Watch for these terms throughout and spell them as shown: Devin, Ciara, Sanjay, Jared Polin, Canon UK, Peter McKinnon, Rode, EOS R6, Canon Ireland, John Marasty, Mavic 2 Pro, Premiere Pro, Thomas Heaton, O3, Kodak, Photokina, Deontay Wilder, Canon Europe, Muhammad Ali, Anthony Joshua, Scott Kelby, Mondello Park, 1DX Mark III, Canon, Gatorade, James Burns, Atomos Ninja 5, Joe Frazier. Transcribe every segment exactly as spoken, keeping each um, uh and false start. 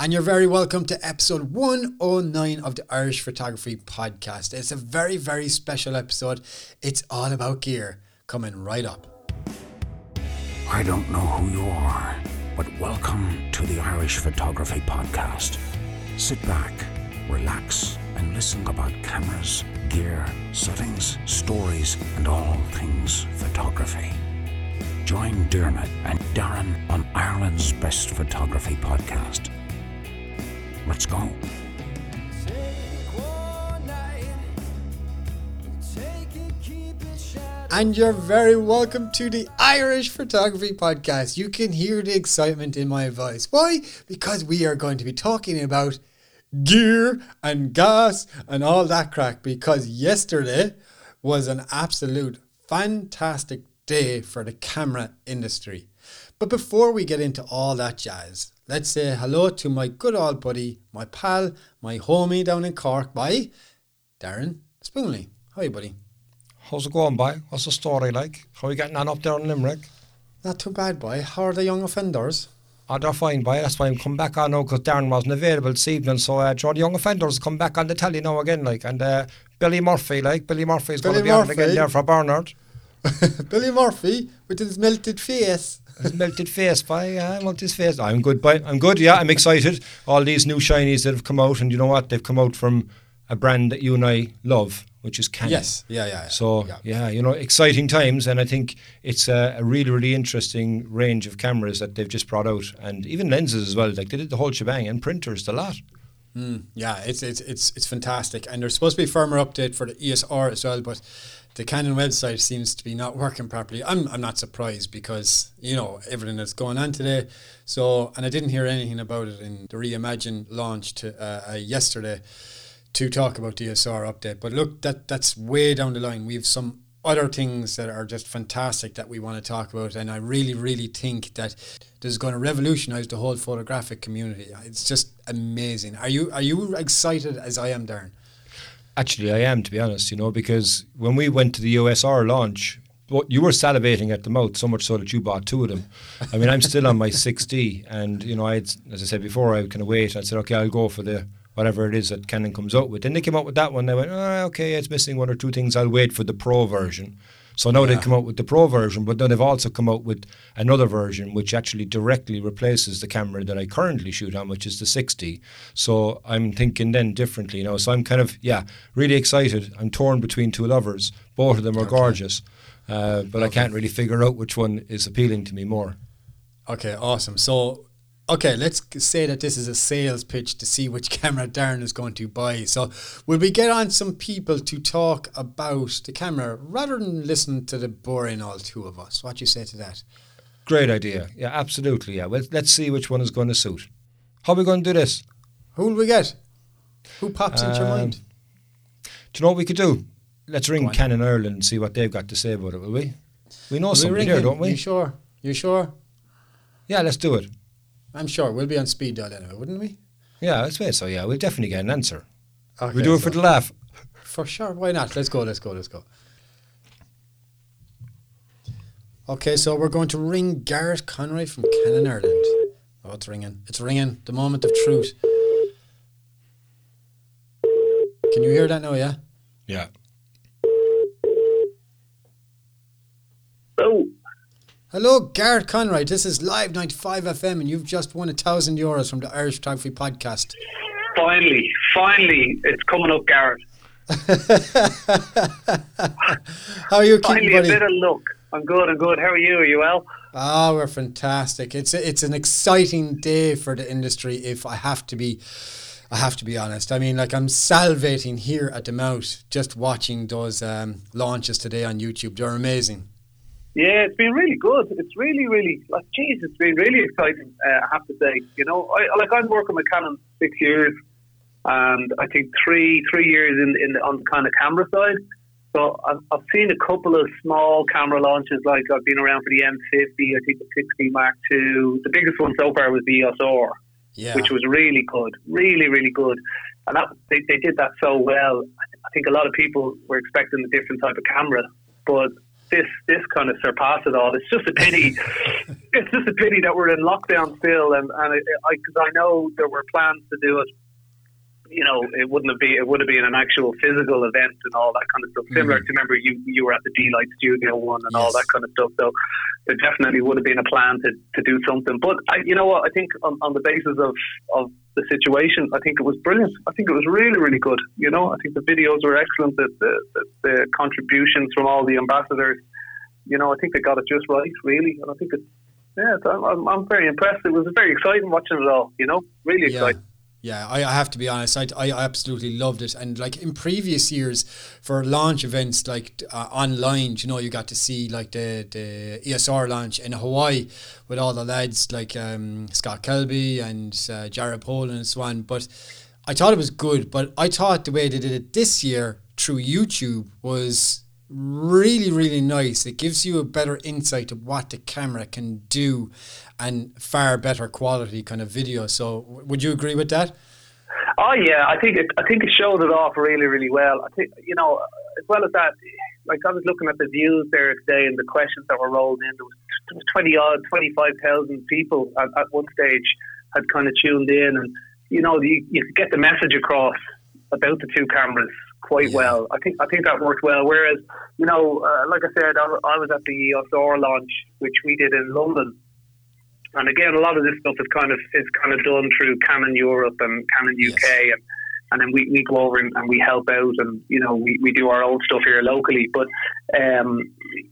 And you're very welcome to episode one oh nine of the Irish Photography Podcast. It's a very, very special episode. It's all about gear, coming right up. I don't know who you are, but welcome to the Irish Photography Podcast. Sit back, relax, and listen about cameras, gear, settings, stories, and all things photography. Join Diarmuid and Darren on Ireland's Best Photography Podcast. Let's go. And you're very welcome to the Irish Photography Podcast. You can hear the excitement in my voice. Why? Because we are going to be talking about gear and gas and all that crack. Because yesterday was an absolute fantastic day for the camera industry. But before we get into all that jazz, let's say hello to my good old buddy, my pal, my homie down in Cork, by Darren Spoonley. Hi, buddy. How's it going, boy? What's the story like? How are you getting on up there in Limerick? Not too bad, boy. How are the young offenders? Oh, they're fine, boy. That's why I'm coming back on now, because Darren wasn't available this evening. So, uh, the young offenders come back on the telly now again, like. And uh, Billy Murphy, like. Billy Murphy's going to be on again there for Bernard. Billy Murphy with his melted face. His melted face, boy. Yeah, I want his face. I'm good, boy. I'm good, yeah. I'm excited. All these new shinies that have come out, and you know what? They've come out from a brand that you and I love, which is Canon. Yes, yeah, yeah. yeah. So, yeah. yeah, you know, exciting times, and I think it's a, a really, really interesting range of cameras that they've just brought out, and even lenses as well. Like, they did the whole shebang, and printers, the lot. Mm, yeah, it's, it's, it's, it's fantastic. And there's supposed to be a firmware update for the E O S R as well, but the Canon website seems to be not working properly. I'm I'm not surprised, because, you know, everything that's going on today. So, and I didn't hear anything about it in the Reimagine launch to, uh, uh, yesterday to talk about the E O S R update. But look, that that's way down the line. We have some other things that are just fantastic that we want to talk about. And I really, really think that this is going to revolutionize the whole photographic community. It's just amazing. Are you, are you excited as I am, Darren? Actually, I am, to be honest, you know, because when we went to the E O S R launch, you were salivating at the mouth, so much so that you bought two of them. I mean, I'm still on my six D, and, you know, I had, as I said before, I kind of wait. I said, okay, I'll go for the whatever it is that Canon comes out with. Then they came out with that one. They went, oh, okay, it's missing one or two things. I'll wait for the Pro version. So now yeah. they come out with the Pro version, but then they've also come out with another version which actually directly replaces the camera that I currently shoot on, which is the six D. So I'm thinking then differently now. So I'm kind of, yeah, really excited. I'm torn between two lovers. Both of them are okay. gorgeous, uh, but okay. I can't really figure out which one is appealing to me more. Okay, awesome. So, okay, let's say that this is a sales pitch to see which camera Darren is going to buy. So will we get on some people to talk about the camera rather than listen to the boring all two of us? What do you say to that? Great idea. Yeah, absolutely. Yeah, well, let's see which one is going to suit. How are we going to do this? Who will we get? Who pops um, into your mind? Do you know what we could do? Let's ring Canon Ireland and see what they've got to say about it, will we? We know will somebody we there, don't we? You sure? You sure? Yeah, let's do it. I'm sure we'll be on speed dial anyway, wouldn't we? Yeah, let's say so. Yeah, we'll definitely get an answer. Okay, we do it so for the laugh. For sure. Why not? Let's go. Let's go. Let's go. Okay, so we're going to ring Gareth Conroy from Canon Ireland. Oh, it's ringing. It's ringing. The moment of truth. Can you hear that now? Yeah. Yeah. Hello. Hello, Gareth Conroy. This is Live ninety-five F M, and you've just won a thousand euros from the Irish Photography Podcast. Finally, finally, it's coming up, Gareth. How are you finally, keeping, buddy? A bit of luck. I'm good. I'm good. How are you? Are you well? Oh, we're fantastic. It's a, it's an exciting day for the industry. If I have to be, I have to be honest. I mean, like, I'm salivating here at the mouth just watching those um, launches today on YouTube. They're amazing. Yeah, it's been really good. It's really, really, like, geez, it's been really exciting, uh, I have to say. You know, I, like, I've worked with Canon six years, and I think three three years in, in the, on the kind of camera side. So I've, I've seen a couple of small camera launches, like I've been around for the M fifty, I think the six D Mark two. The biggest one so far was the E O S R, yeah. which was really good, really, really good. And that, they, they did that so well. I think a lot of people were expecting a different type of camera, but This this kind of surpasses all. It's just a pity it's just a pity that we're in lockdown still, and and because I, I, I know there were plans to do it. You know, it wouldn't have been it would have been an actual physical event and all that kind of stuff. Similar mm-hmm. to remember you you were at the D Light Studio one and yes. all that kind of stuff. So there definitely would have been a plan to, to do something. But I, you know what? I think on, on the basis of, of the situation, I think it was brilliant. I think it was really really good. You know, I think the videos were excellent. The the, the, the contributions from all the ambassadors. You know, I think they got it just right, really. And I think it's yeah, it's, I'm I'm very impressed. It was very exciting watching it all. You know, really exciting. Yeah. Yeah, I, I have to be honest, I, I absolutely loved it. And like in previous years for launch events, like uh, online, you know, you got to see like the, the E S R launch in Hawaii with all the lads like um, Scott Kelby and uh, Jared Polin and so on. But I thought it was good, but I thought the way they did it this year through YouTube was really, really nice. It gives you a better insight of what the camera can do and far better quality kind of video. So would you agree with that? Oh yeah, I think it, I think it showed it off really, really well. I think, you know, as well as that, like I was looking at the views there today and the questions that were rolled in. There was twenty odd, twenty-five thousand people at, at one stage had kind of tuned in, and you know, you, you could get the message across about the two cameras quite yeah. well. I think I think that worked well. Whereas, you know, uh, like I said, I, I was at the E O S R launch, which we did in London. And again, a lot of this stuff is kind of is kind of done through Canon Europe and Canon U K, yes. and, and then we, we go over and, and we help out, and you know we, we do our own stuff here locally. But um,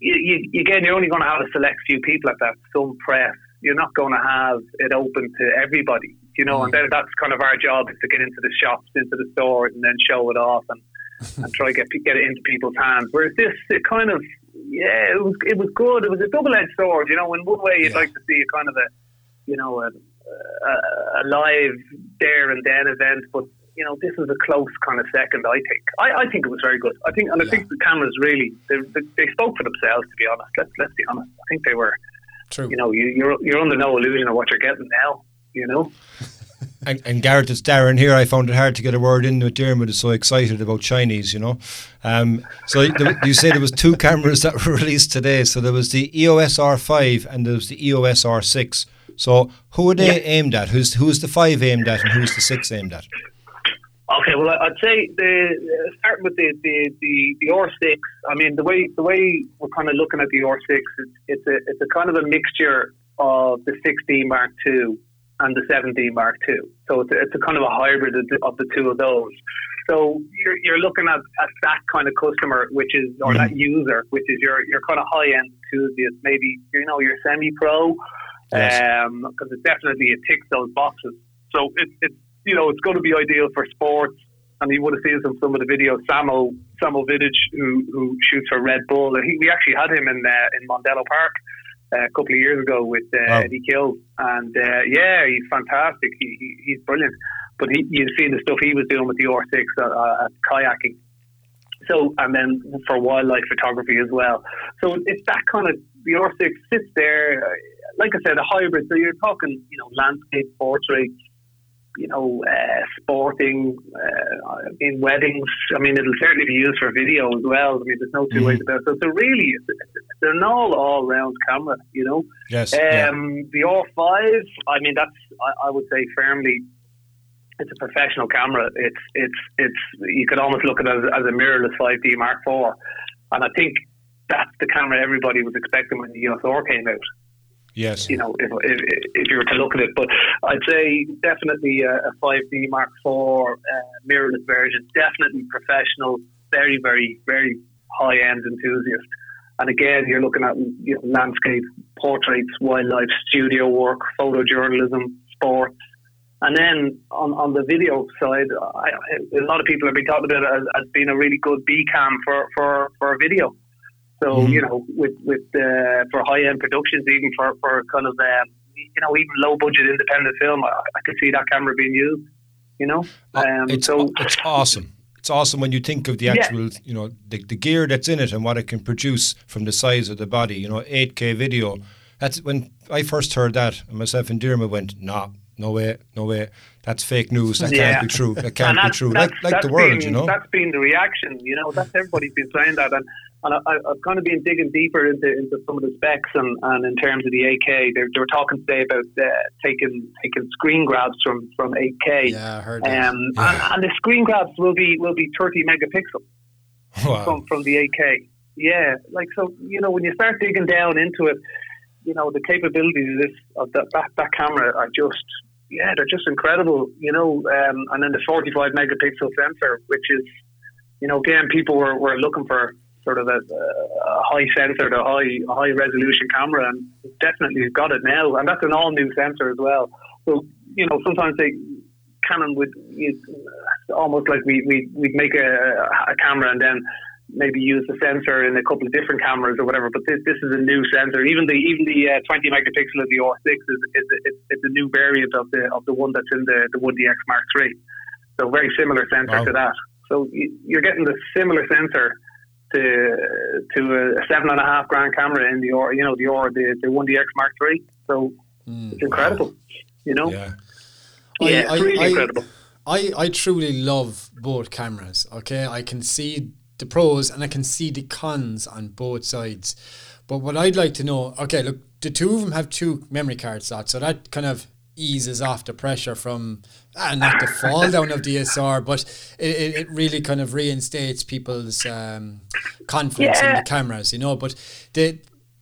you, you, again, you're only going to have a select few people at that. Some press, you're not going to have it open to everybody, you know. Mm. And then that's kind of our job, is to get into the shops, into the stores, and then show it off and, and try to get get it into people's hands. Whereas this, it kind of Yeah, it was it was good. It was a double-edged sword, you know. In one way, you'd yeah. like to see a kind of a, you know, a, a, a live there and then event, but you know, this was a close kind of second. I think. I, I think it was very good. I think, and I yeah. think the cameras really they, they spoke for themselves. To be honest, let's let's be honest. I think they were. True. You know, you, you're you're under no illusion of what you're getting now. You know. And, and Gareth, it's Darren here. I found it hard to get a word in with Diarmuid. Is so excited about Chinese, you know. Um, so there, you say there was two cameras that were released today. So there was the E O S R five and there was the E O S R six. So who are they yeah. aimed at? Who's who's the five aimed at and who's the six aimed at? Okay, well, I'd say the uh, starting with the the, the the R six. I mean, the way the way we're kind of looking at the R six, it's, it's a it's a kind of a mixture of the sixteen Mark two. And the seventeen Mark two, so it's a, it's a kind of a hybrid of the two of those. So you're you're looking at, at that kind of customer, which is or mm-hmm. that user, which is your your kind of high end enthusiast, maybe you know your semi pro, yes. um, because it definitely it ticks those boxes. So it's it's you know it's going to be ideal for sports. I mean, you would have seen some some of the videos. Samo Samo Vittich, who who shoots for Red Bull, and he, we actually had him in uh, in Mondello Park. Uh, a couple of years ago with uh, wow. Eddie Kille, and uh, yeah, he's fantastic. He, he he's brilliant. But he, you've seen the stuff he was doing with the R six at, uh, at kayaking. So and then for wildlife photography as well. So it's that kind of the R six sits there, like I said, a hybrid. So you're talking, you know, landscape portrait, you know, uh, sporting, uh, in weddings. I mean, it'll certainly be used for video as well. I mean, there's no two mm-hmm. ways about it. So it's a really, they're an all, all-round camera, you know. Yes. Um, yeah. The R five, I mean, that's, I, I would say firmly, it's a professional camera. It's, it's, it's, you could almost look at it as, as a mirrorless five D Mark four. And I think that's the camera everybody was expecting when the E O S R came out. Yes, you know, if, if if you were to look at it, but I'd say definitely a, a five D Mark four uh, mirrorless version, definitely professional, very, very, very high-end enthusiast. And again, you're looking at you know, landscape, portraits, wildlife, studio work, photojournalism, sports. And then on, on the video side, I, a lot of people have been talking about it as, as being a really good B-cam for, for, for video. So, mm-hmm. you know, with, with uh, for high-end productions, even for, for kind of, um, you know, even low-budget independent film, I, I could see that camera being used, you know. Um, it's, so, it's awesome. It's awesome when you think of the actual, yeah. you know, the, the gear that's in it and what it can produce from the size of the body, you know, eight K video. That's when I first heard that, and myself and Diarmuid went, nah, no way, no way. That's fake news. That yeah. can't be true. That can't be true. Like, like the world, been, you know. That's been the reaction, you know. That's everybody's been saying that. And And I, I've kind of been digging deeper into, into some of the specs and, and in terms of the eight K. They, they were talking today about uh, taking taking screen grabs from, from eight K. Yeah, I heard that. Um, yeah. And, and the screen grabs will be will be thirty megapixels wow. from, from the eight K. Yeah, like, so, you know, when you start digging down into it, you know, the capabilities of this of that, that, that camera are just, yeah, they're just incredible, you know. Um, and then the forty-five megapixel sensor, which is, you know, again, people were, were looking for sort of a, a high sensor, a high a high resolution camera, and definitely got it now. And that's an all new sensor as well. So, you know, sometimes they Canon would it's almost like we we we'd make a, a camera and then maybe use the sensor in a couple of different cameras or whatever. But this this is a new sensor. Even the even the uh, twenty megapixel of the R six is is it's, it's a new variant of the of the one that's in the the one D X Mark three. So very similar sensor wow. to that. So you're getting the similar sensor to to a seven and a half grand camera in the or you know the or the the one D X Mark three. So mm, it's incredible, wow. you know. Yeah, yeah I, it's really I, incredible. I, I truly love both cameras. Okay, I can see the pros and I can see the cons on both sides. But what I'd like to know, okay, look, the two of them have two memory card slots, so that kind of eases off the pressure from ah, not the fall down of D S R, but it, it really kind of reinstates people's um, confidence yeah. in the cameras, you know. But the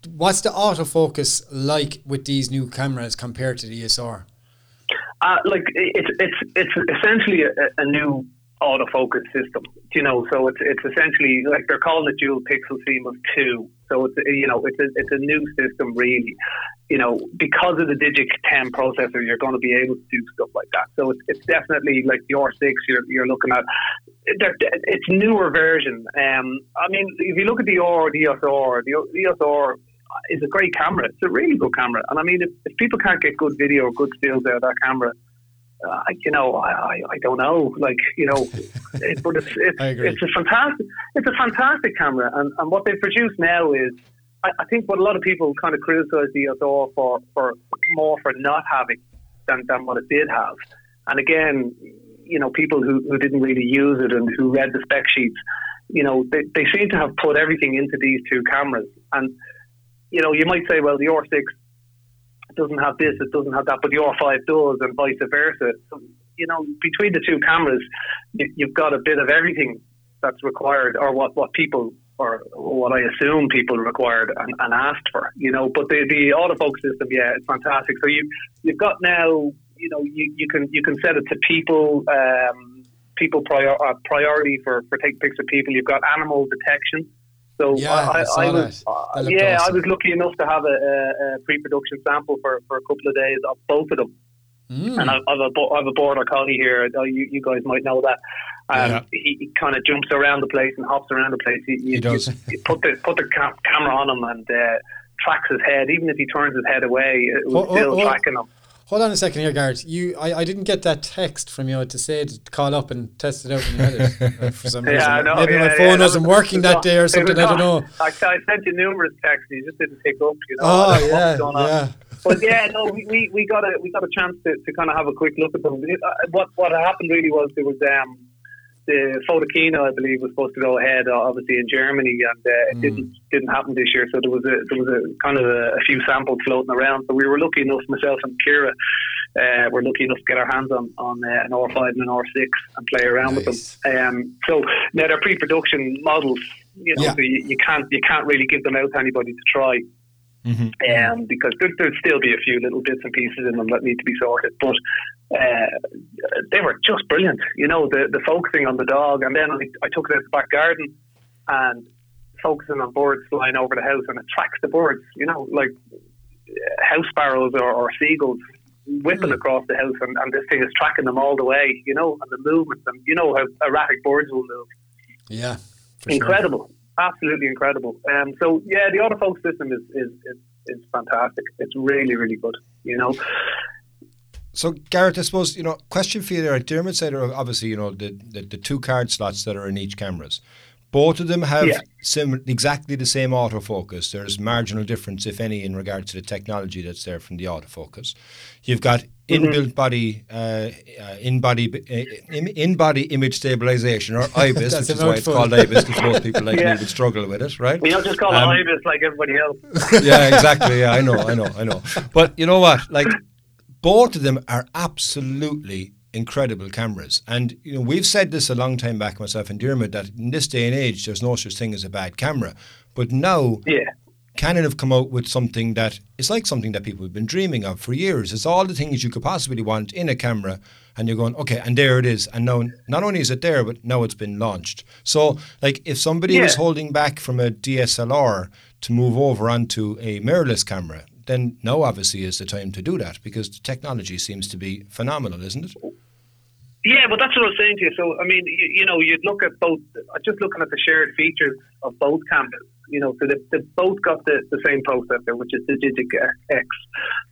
what's the autofocus like with these new cameras compared to the D S R? Uh, like it's it's it's essentially a, a new autofocus system, you know. So it's it's essentially like they're calling it Dual Pixel C M O S two. So it's you know it's a, it's a new system really. You know, because of the Digic ten processor, you're going to be able to do stuff like that. So it's, it's definitely like the R six you're you're looking at. It's newer version. Um, I mean, if you look at the R, the E O S R, the E O S R is a great camera. It's a really good camera. And I mean, if, if people can't get good video or good stills out of that camera, uh, you know, I, I I don't know. Like you know, it, but it's it's, it's a fantastic it's a fantastic camera. And and what they produce now is, I think what a lot of people kind of criticise the E O S R for, for more for not having than, than what it did have. And again, you know, people who, who didn't really use it and who read the spec sheets, you know, they, they seem to have put everything into these two cameras. And, you know, you might say, well, the R six doesn't have this, it doesn't have that, but the R five does and vice versa. So, you know, between the two cameras, you, you've got a bit of everything that's required or what, what people... or what I assume people required and, and asked for, you know. But the, the autofocus system, yeah, it's fantastic. So you, you've got now, you know, you, you can you can set it to people, um, people prior, uh, priority for, for taking pictures of people. You've got animal detection. So yeah, I, I, I, saw I was, uh, yeah, awesome. I was lucky enough to have a, a, a pre-production sample for, for a couple of days of both of them. Mm. And I, I, have a, I have a border collie here. You, you guys might know that. Um, yeah. He, he kind of jumps around the place and hops around the place. He, he, he does. He put the put the cam- camera on him and uh, tracks his head. Even if he turns his head away, it was oh, still oh, oh. tracking him. Hold on a second here, Gareth. You, I, I didn't get that text from you to say to call up and test it out when you had it for some reason. Yeah, no, Maybe yeah, my phone yeah, wasn't working that day or something, I don't know. I, I sent you numerous texts and you just didn't pick up, you know. Oh, yeah, what's going on. yeah. But yeah, no, we, we, we got a we got a chance to, to kind of have a quick look at them. What what happened really was there was um the Photokina, I believe, was supposed to go ahead, obviously in Germany, and uh, it mm. didn't didn't happen this year. So there was a there was a kind of a, a few samples floating around. So we were lucky enough, myself and Ciara, uh, were lucky enough to get our hands on on uh, an R five and an R six and play around nice. with them. Um, so now they're pre-production models, you know, yeah. so you, you can't you can't really give them out to anybody to try. Mm-hmm. Um, because there, there'd still be a few little bits and pieces in them that need to be sorted, but uh, they were just brilliant, you know, the, the focusing on the dog, and then I, I took it out the back garden and focusing on birds flying over the house, and it tracks the birds, you know, like house sparrows or, or seagulls whipping mm-hmm. across the house, and, and this thing is tracking them all the way, you know, and the movements, and you know how erratic birds will move. Yeah, incredible. Sure. Absolutely incredible. Um, so yeah, the autofocus system is, is is is fantastic. It's really really good. You know. So Gareth, I suppose you know. Question for you there. Diarmuid said, obviously, you know the, the the two card slots that are in each cameras, Both of them have yeah. sim- exactly the same autofocus. There's marginal difference, if any, in regard to the technology that's there from the autofocus. You've got inbuilt mm-hmm. body, uh, uh, in-body, uh, in-body image stabilization, or IBIS, which is why it's called IBIS, because most people like yeah. me would struggle with it, right? We don't just call um, it IBIS like everybody else. yeah, exactly. Yeah, I know, I know, I know. But you know what? Like, both of them are absolutely incredible cameras. And you know, we've said this a long time back, myself and Diarmuid, that in this day and age, there's no such thing as a bad camera. But now... yeah. Canon have come out with something that it's like something that people have been dreaming of for years. It's all the things you could possibly want in a camera, and you're going, okay, and there it is. And now, not only is it there, but now it's been launched. So, like, if somebody yeah. was holding back from a D S L R to move over onto a mirrorless camera, then now obviously is the time to do that, because the technology seems to be phenomenal, isn't it? Yeah, but that's what I was saying to you. So, I mean, you, you know, you'd look at both, just looking at the shared features of both cameras. You know, so they've, they've both got the, the same processor, which is the Digic X.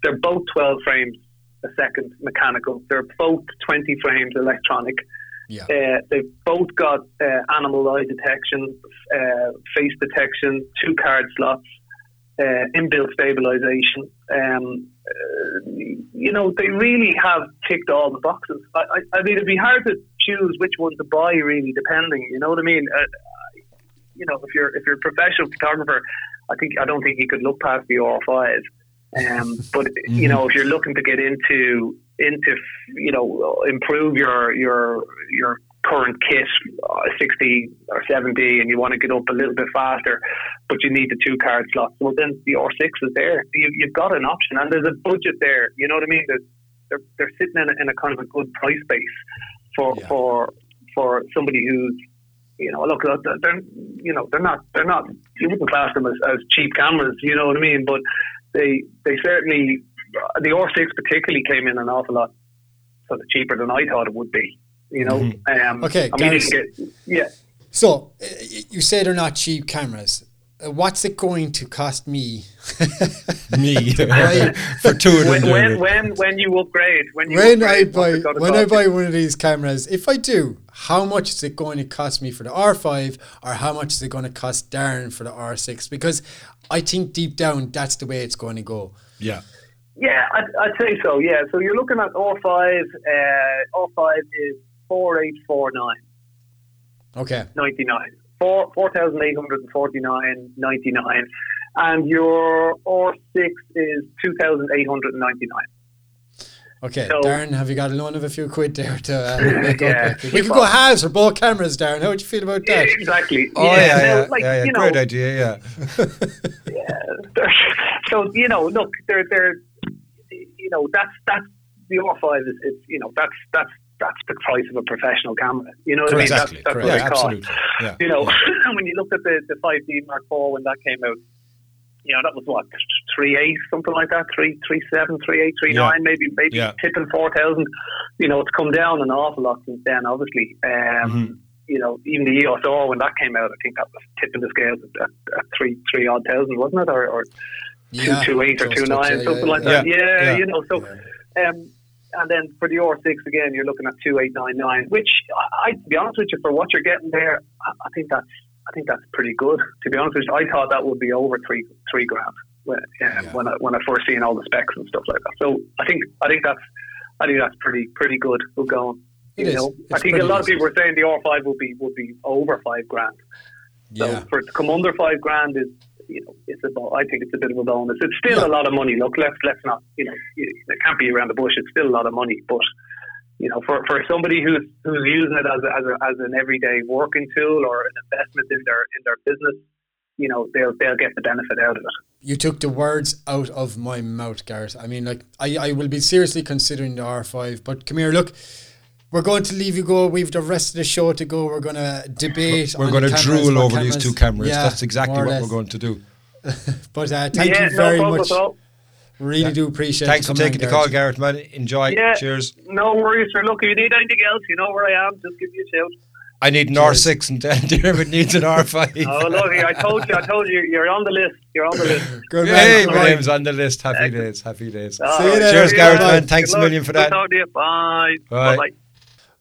They're both twelve frames a second mechanical. They're both twenty frames electronic. Yeah. Uh, they've both got uh, animal eye detection, uh, face detection, two card slots, uh, inbuilt stabilization. Um, uh, you know, they really have ticked all the boxes. I, I, I mean, it'd be hard to choose which one to buy, really, depending. You know what I mean? Uh, You know, if you're if you're a professional photographer, I think I don't think you could look past the R five. Um, but mm-hmm. you know, if you're looking to get into into you know improve your your your current kit uh, sixty or seventy, and you want to get up a little bit faster, but you need the two card slots, well then the R six is there. You, you've got an option, and there's a budget there. You know what I mean? There's, they're they're sitting in a, in a kind of a good price base for yeah. for for somebody who's. You know, look, they're you know they're not they're not you wouldn't class them as, as cheap cameras. You know what I mean? But they they certainly the R six particularly came in an awful lot sort of cheaper than I thought it would be. You know, mm-hmm. um, okay, I mean, you can get, yeah. So uh, you say they're not cheap cameras. Uh, what's it going to cost me? me for two of them. When when when you upgrade when you when upgrade, I buy when I buy one of these cameras, if I do. How much is it going to cost me for the R five, or how much is it going to cost Darren for the R six? Because I think deep down, that's the way it's going to go. Yeah. Yeah, I'd, I'd say so, yeah. So you're looking at R five. Uh, R five is four thousand eight hundred forty-nine. Okay. ninety-nine. four thousand eight hundred forty-nine ninety-nine. And your R six is two thousand eight hundred ninety-nine. Okay, so, Darren, have you got a loan of a few quid there to uh, make yeah, up? We could go halves for both cameras, Darren. How would you feel about that? Yeah, exactly. Oh, yeah, yeah, yeah, now, yeah, like, yeah, yeah. Great know, idea, yeah. yeah. So, you know, look, they're, they're, you know, that's, that's, the R five is, is, you know, that's, that's, that's the price of a professional camera. You know what correct, I mean? Exactly, that's, that's what yeah, it absolutely. Costs. Yeah, you know, yeah. And when you looked at the, the five D Mark four when that came out, you know, that was what, three eight, something like that, three three seven, three eight, three nine, yeah. maybe maybe yeah. tipping four thousand. You know, it's come down an awful lot since then, obviously. Um, mm-hmm. You know, even the E O S R when that came out, I think that was tipping the scales at, at, at three three odd thousand, wasn't it? Or, or yeah. two two eight or two nine, yeah, something yeah, like yeah. that. Yeah, yeah, yeah, you know. So, yeah. um, and then for the R six again, you're looking at two eight nine nine, which I, I to be honest with you, for what you're getting there, I, I think that's. I think that's pretty good. To be honest with you, I thought that would be over three three grand when um, yeah. when I when I first seen all the specs and stuff like that. So I think I think that's I think that's pretty pretty good. We're going. You it know, I think a lot easy. Of people were saying the R five would be would be over five grand. So yeah. for it to come under five grand is you know it's a I think it's a bit of a bonus. It's still yeah. a lot of money. Look, let's let's not you know it can't be around the bush. It's still a lot of money, but. You know, for, for somebody who's who's using it as a, as, a, as an everyday working tool or an investment in their in their business, you know, they'll they'll get the benefit out of it. You took the words out of my mouth, Gareth. I mean, like I, I will be seriously considering the R five, but come here, look. We're going to leave you go. We've the rest of the show to go. We're going to debate. We're going to drool over cameras. These two cameras. Yeah, that's exactly what less. We're going to do. But uh, thank yeah, you very no much. Really yeah. do appreciate it. Thanks for taking the call, Gareth, man. Enjoy. Yeah, cheers. No worries, sir. Look, if you need anything else, you know where I am. Just give me a shout. I need an cheers. R six and then David needs an R five. Oh, look, I told you, I told you, you're on the list. You're on the list. Good man. Hey, my name's on the list. Happy Excellent. Days, happy days. Uh, See you later. Cheers, Gareth, man. Thanks a million for that. Bye. Bye. Bye-bye.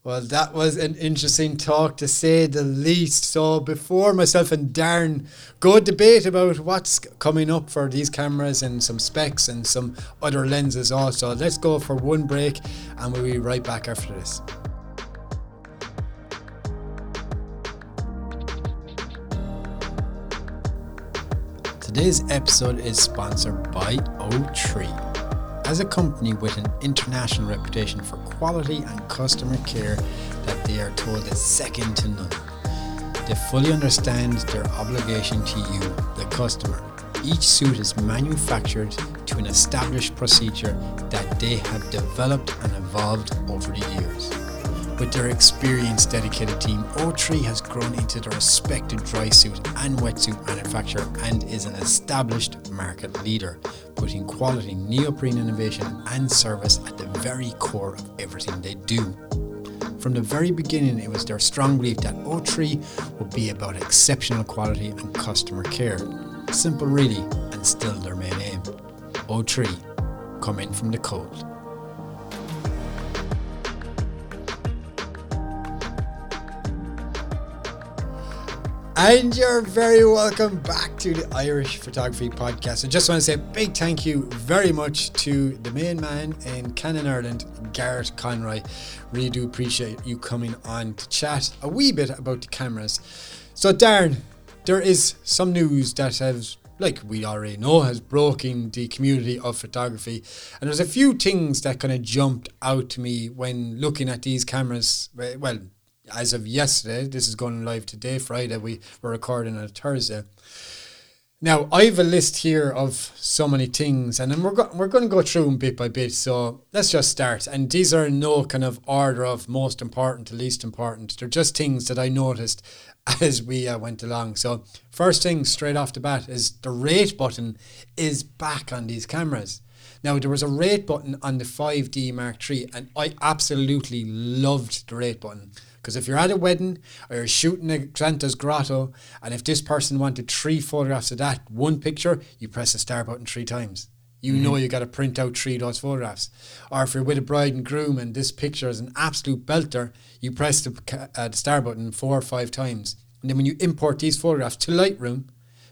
Well, that was an interesting talk, to say the least. So before myself and Darren go debate about what's coming up for these cameras and some specs and some other lenses also, let's go for one break and we'll be right back after this. Today's episode is sponsored by O three. As a company with an international reputation for quality and customer care that they are told is second to none, they fully understand their obligation to you, the customer. Each suit is manufactured to an established procedure that they have developed and evolved over the years. With their experienced, dedicated team, O three has grown into the respected dry suit and wetsuit manufacturer and is an established market leader, putting quality, neoprene innovation and service at the very core of everything they do. From the very beginning, it was their strong belief that O three would be about exceptional quality and customer care. Simple really, and still their main aim. O three, come in from the cold. And you're very welcome back to the Irish Photography Podcast. I just want to say a big thank you very much to the main man in Canon Ireland, Gareth Conroy. Really do appreciate you coming on to chat a wee bit about the cameras. So Darren, there is some news that has, like we already know, has broken the community of photography. And there's a few things that kind of jumped out to me when looking at these cameras. Well, as of yesterday, this is going live today, Friday, we were recording on a Thursday. Now, I have a list here of so many things, and then we're, go we're going to go through them bit by bit, so let's just start. And these are in no kind of order of most important to least important. They're just things that I noticed as we uh, went along. So first thing straight off the bat is the rate button is back on these cameras. Now, there was a rate button on the five D Mark three, and I absolutely loved the rate button. Because if you're at a wedding or you're shooting at Santa's grotto, and if this person wanted three photographs of that one picture, you press the star button three times. You mm-hmm. know you got to print out three of those photographs. Or if you're with a bride and groom and this picture is an absolute belter, you press the, uh, the star button four or five times. And then when you import these photographs to Lightroom,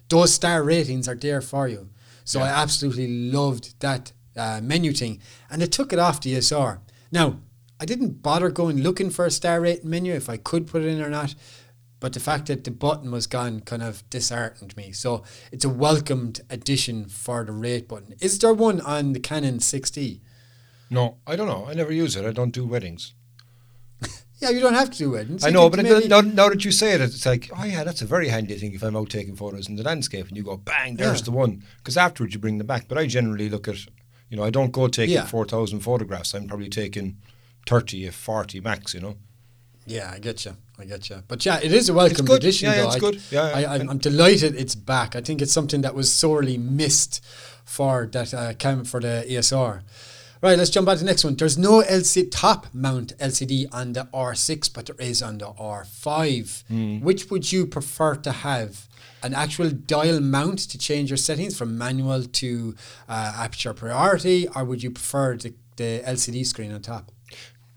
those star ratings are there for you. So yeah. I absolutely loved that uh, menu thing. And it took it off the E S R. Now, I didn't bother going looking for a star rating menu if I could put it in or not, but the fact that the button was gone kind of disheartened me. So it's a welcomed addition for the rate button. Is there one on the Canon six D? No, I don't know. I never use it. I don't do weddings. Yeah, you don't have to do weddings. I know, but it, now, now that you say it, it's like, oh yeah, that's a very handy thing if I'm out taking photos in the landscape and you go, bang, there's yeah. the one. Because afterwards you bring them back. But I generally look at, you know, I don't go taking yeah. four thousand photographs. I'm probably taking thirty, forty max, you know. Yeah, I get you. I get you. But yeah, it is a welcome addition. Yeah, yeah, it's I, good. Yeah, I, I, I'm, I'm delighted it's back. I think it's something that was sorely missed for that uh, came for the E S R. Right, let's jump on to the next one. There's no L C top mount L C D on the R six, but there is on the R five. Mm. Which would you prefer to have? An actual dial mount to change your settings from manual to uh, aperture priority, or would you prefer the, the L C D screen on top?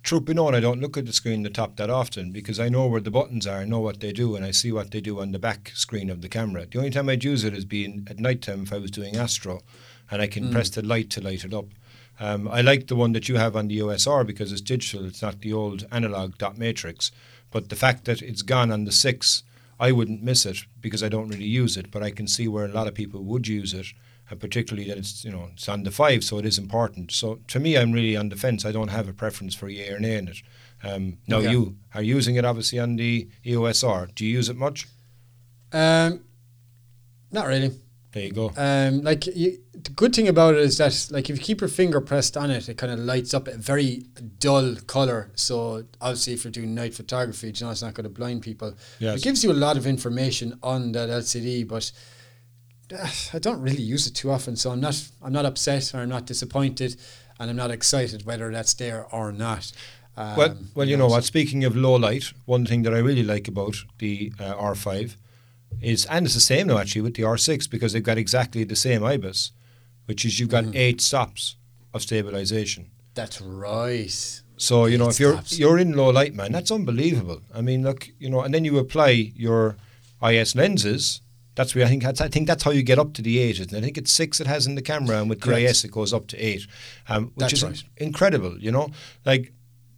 Truth be known, I don't look at the screen at the top that often because I know where the buttons are, I know what they do, and I see what they do on the back screen of the camera. The only time I'd use it is being at night time if I was doing astro, and I can mm. press the light to light it up. Um, I like the one that you have on the E O S R because it's digital, it's not the old analog dot matrix. But the fact that it's gone on the six, I wouldn't miss it because I don't really use it, but I can see where a lot of people would use it. And particularly that it's, you know, it's on the five, so it is important. So to me, I'm really on the fence. I don't have a preference for yay or nay in it. Um, now yeah. you are using it obviously on the E O S R. Do you use it much? Um, not really. There you go. Um, like you, the good thing about it is that, like, if you keep your finger pressed on it, it kind of lights up a very dull color. So obviously, if you're doing night photography, you know it's not going to blind people. Yes. It gives you a lot of information on that L C D, but I don't really use it too often, so I'm not I'm not upset or I'm not disappointed, and I'm not excited whether that's there or not. Um, well, well, you know what, speaking of low light, one thing that I really like about the uh, R five is, and it's the same now actually with the R six, because they've got exactly the same I B I S, which is you've got mm-hmm. eight stops of stabilization. That's right. So, you know, if you're you're in low light, man, that's unbelievable. I mean, look, you know, and then you apply your I S lenses. That's where I think that's, I think that's how you get up to the eights. And I think it's six it has in the camera, and with the I S it goes up to eight, um, which is right. incredible, you know. Like,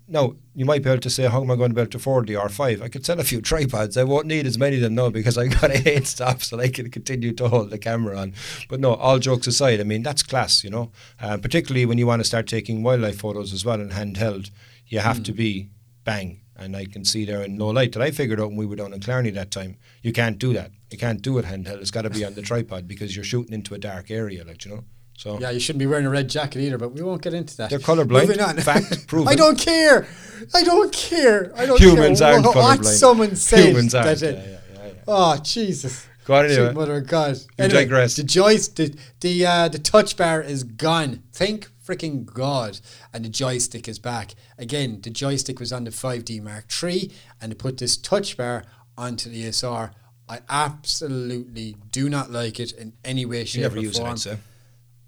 now, you might be able to say, how am I going to be able to afford the R five? I could sell a few tripods. I won't need as many of them now because I've got eight stops and I can continue to hold the camera on. But no, all jokes aside, I mean, that's class, you know, uh, particularly when you want to start taking wildlife photos as well and handheld, you have mm. to be bang. And I can see there in low light that I figured out when we were down in Clarny that time, you can't do that. You can't do it handheld. It's got to be on the tripod because you're shooting into a dark area, like, you know. So yeah, you shouldn't be wearing a red jacket either, but we won't get into that. They're colourblind. Fact proven. I don't care. I don't care. I don't Humans care aren't what colourblind. Someone said. Humans aren't. Yeah, yeah, yeah, yeah. Oh, Jesus. Go on anyway. Shoot, mother of God. You anyway, digress. The joystick, the, the, uh, the touch bar is gone. Thank freaking God. And the joystick is back. Again, the joystick was on the five D Mark three, and they put this touch bar onto the E S R. I absolutely do not like it in any way, shape, or form. You never use it, so.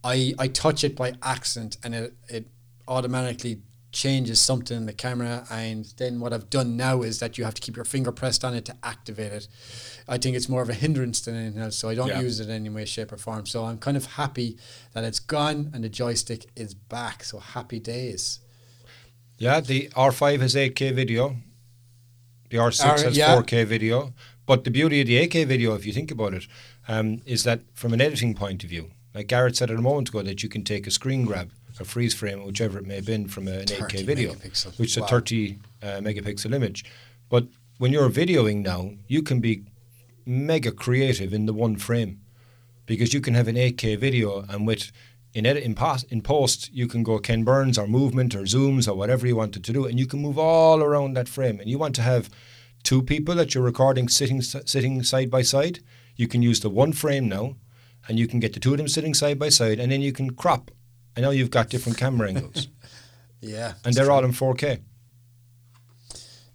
I, I touch it by accident and it, it automatically changes something in the camera, and then what I've done now is that you have to keep your finger pressed on it to activate it. I think it's more of a hindrance than anything else, so I don't yeah. use it in any way, shape or form. So I'm kind of happy that it's gone and the joystick is back, so happy days. Yeah, the R five has eight K video. The R six R, has yeah. four K video. But the beauty of the eight K video, if you think about it, um, is that from an editing point of view, like Gareth said a moment ago, that you can take a screen grab, a freeze frame, whichever it may have been, from an eight K video, megapixel. Which is wow. a thirty uh, megapixel image. But when you're videoing now, you can be mega creative in the one frame, because you can have an eight K video, and with in edit in, pos- in post you can go Ken Burns or movement or zooms or whatever you wanted to do, and you can move all around that frame. And you want to have two people that you're recording sitting sitting side by side. You can use the one frame now. And you can get the two of them sitting side by side, and then you can crop. I know you've got different camera angles. Yeah. And they're true. All in four K.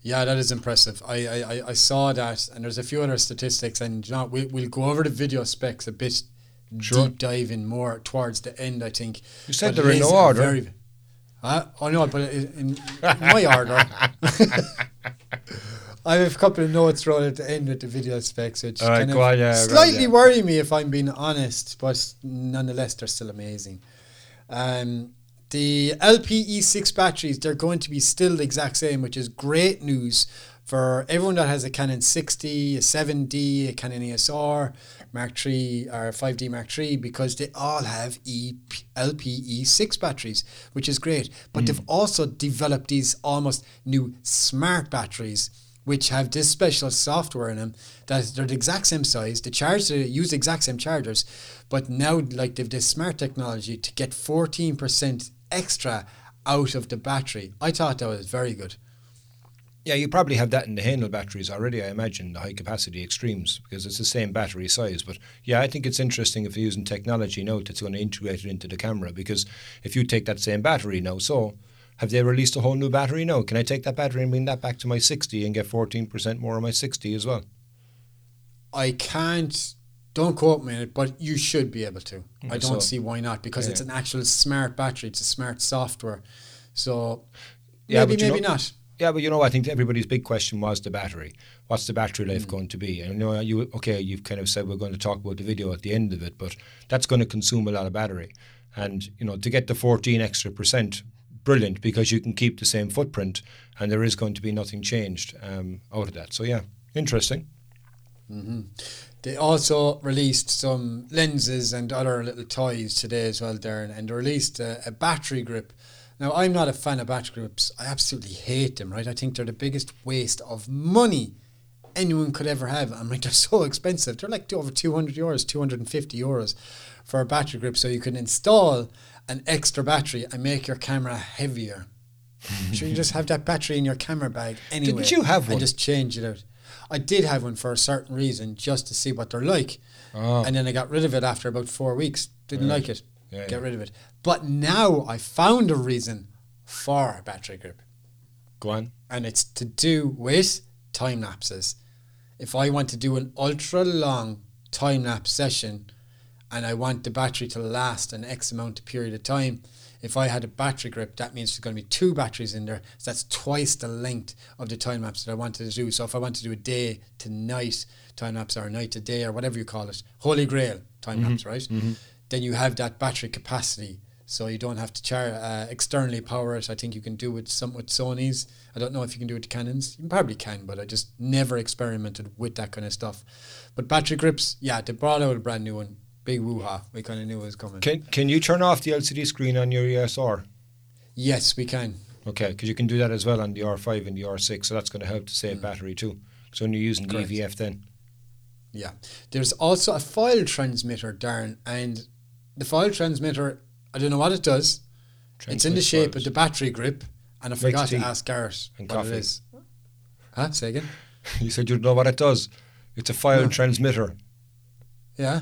Yeah, that is impressive. I, I, I saw that, and there's a few other statistics, and you know, we, we'll go over the video specs a bit, sure. deep dive in more towards the end, I think. You said but they're in no order. Very, uh, oh, no, but in, in my order. I have a couple of notes right at the end with the video specs, which right, kind of on, yeah, slightly right, yeah. worry me if I'm being honest, but nonetheless, they're still amazing. Um, the L P E six batteries, they're going to be still the exact same, which is great news for everyone that has a Canon sixty, a seven D, a Canon E S R, Mark three, or five D Mark three, because they all have L P E six batteries, which is great. But mm. they've also developed these almost new smart batteries, which have this special software in them that they're the exact same size. The charge, they use the exact same chargers, but now like they've this smart technology to get fourteen percent extra out of the battery. I thought that was very good. Yeah, you probably have that in the handle batteries already, I imagine, the high capacity extremes, because it's the same battery size. But yeah, I think it's interesting if you're using technology now that's going to integrate it into the camera, because if you take that same battery now, so... have they released a whole new battery? No. Can I take that battery and bring that back to my sixty and get fourteen percent more on my sixty as well? I can't, don't quote me on it, but you should be able to. Mm, I don't so, see why not, because yeah. it's an actual smart battery. It's a smart software. So yeah, maybe, maybe know, not. Yeah, but you know, I think everybody's big question was the battery. What's the battery life mm. going to be? And you know, you, okay, you've kind of said we're going to talk about the video at the end of it, but that's going to consume a lot of battery. And, you know, to get the fourteen extra percent, brilliant, because you can keep the same footprint and there is going to be nothing changed um, out of that. So yeah, interesting. Mm-hmm. They also released some lenses and other little toys today as well, Darren, and released a, a battery grip. Now, I'm not a fan of battery grips. I absolutely hate them, right? I think they're the biggest waste of money anyone could ever have. I mean, they're so expensive. They're like over two hundred euros, two hundred fifty euros for a battery grip, so you can install an extra battery and make your camera heavier. Sure, you just have that battery in your camera bag anyway. Didn't you have one? And just change it out. I did have one for a certain reason, just to see what they're like. Oh. And then I got rid of it after about four weeks. Didn't right. like it. Yeah, Get yeah. rid of it. But now I found a reason for a battery grip. Go on. And it's to do with time lapses. If I want to do an ultra long time lapse session, and I want the battery to last an X amount of period of time, If I had a battery grip, that means there's going to be two batteries in there. So that's twice the length of the time lapse that I wanted to do. So if I want to do a day to night time lapse or night to day or whatever you call it, holy grail time lapse, mm-hmm. right? Mm-hmm. Then you have that battery capacity. So you don't have to char- uh, externally power it. I think you can do it some with Sony's. I don't know if you can do it with Canons. You probably can, but I just never experimented with that kind of stuff. But battery grips, yeah, they brought out a brand new one. Big woo-ha. We kind of knew it was coming. Can Can you turn off the L C D screen on your E O S R? Yes, we can. Okay, because you can do that as well on the R five and the R six, so that's going to help to save mm. battery too. So when you're using Correct. E V F then. Yeah. There's also a file transmitter, Darren, and the file transmitter... I don't know what it does. It's in the shape of the battery grip, and I forgot to ask Gareth what coffee. It is. Huh? Say again? You said you don't know what it does. It's a file no. transmitter. Yeah,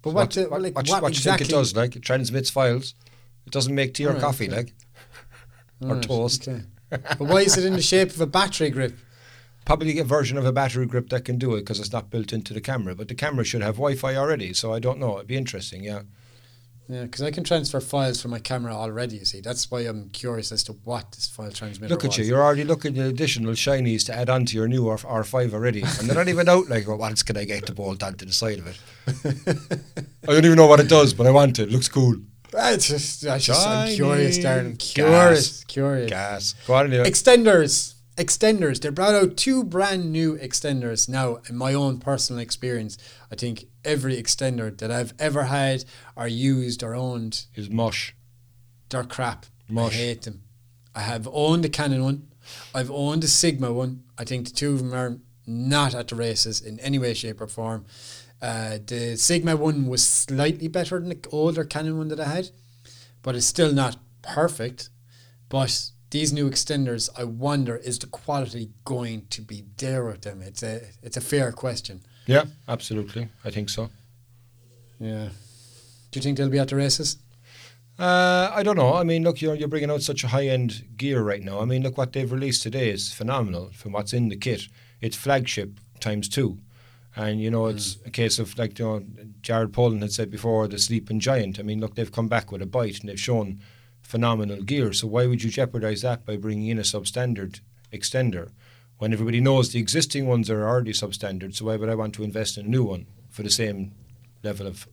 but so what? What, the, like, what, what, what exactly? You think it does? Like, it transmits files. It doesn't make tea or right, coffee, okay. like or right, toast. Okay. But why is it in the shape of a battery grip? Probably a version of a battery grip that can do it because it's not built into the camera. But the camera should have Wi-Fi already, so I don't know. It'd be interesting. Yeah. Yeah, because I can transfer files from my camera already, you see. That's why I'm curious as to what this file transmitter Look at was. you. You're already looking at additional shinies to add on to your new R five already. And they're not even out like, well, what else can I get to bolt onto the side of it? I don't even know what it does, but I want it. It looks cool. It's just, I just, I'm curious, Darren. Curious. Gas. Curious. Gas. Go on, Leo. Extenders. Extenders. They brought out two brand new extenders. Now, in my own personal experience, I think every extender that I've ever had or used or owned is mush. They're crap. Mush. I hate them. I have owned the Canon one. I've owned the Sigma one. I think the two of them are not at the races in any way, shape or form. Uh, the Sigma one was slightly better than the older Canon one that I had, but it's still not perfect. But these new extenders, I wonder, is the quality going to be there with them? It's a, it's a fair question. Yeah, absolutely. I think so. Yeah. Do you think they'll be at the races? Uh, I don't know. I mean, look, you're, you're bringing out such a high-end gear right now. I mean, look, what they've released today is phenomenal from what's in the kit. It's flagship times two. And, you know, it's mm. a case of, like, you know, Jared Polin had said before, the sleeping giant. I mean, look, they've come back with a bite and they've shown phenomenal gear. So why would you jeopardize that by bringing in a substandard extender? When everybody knows the existing ones are already substandard, so why would I want to invest in a new one for the same level of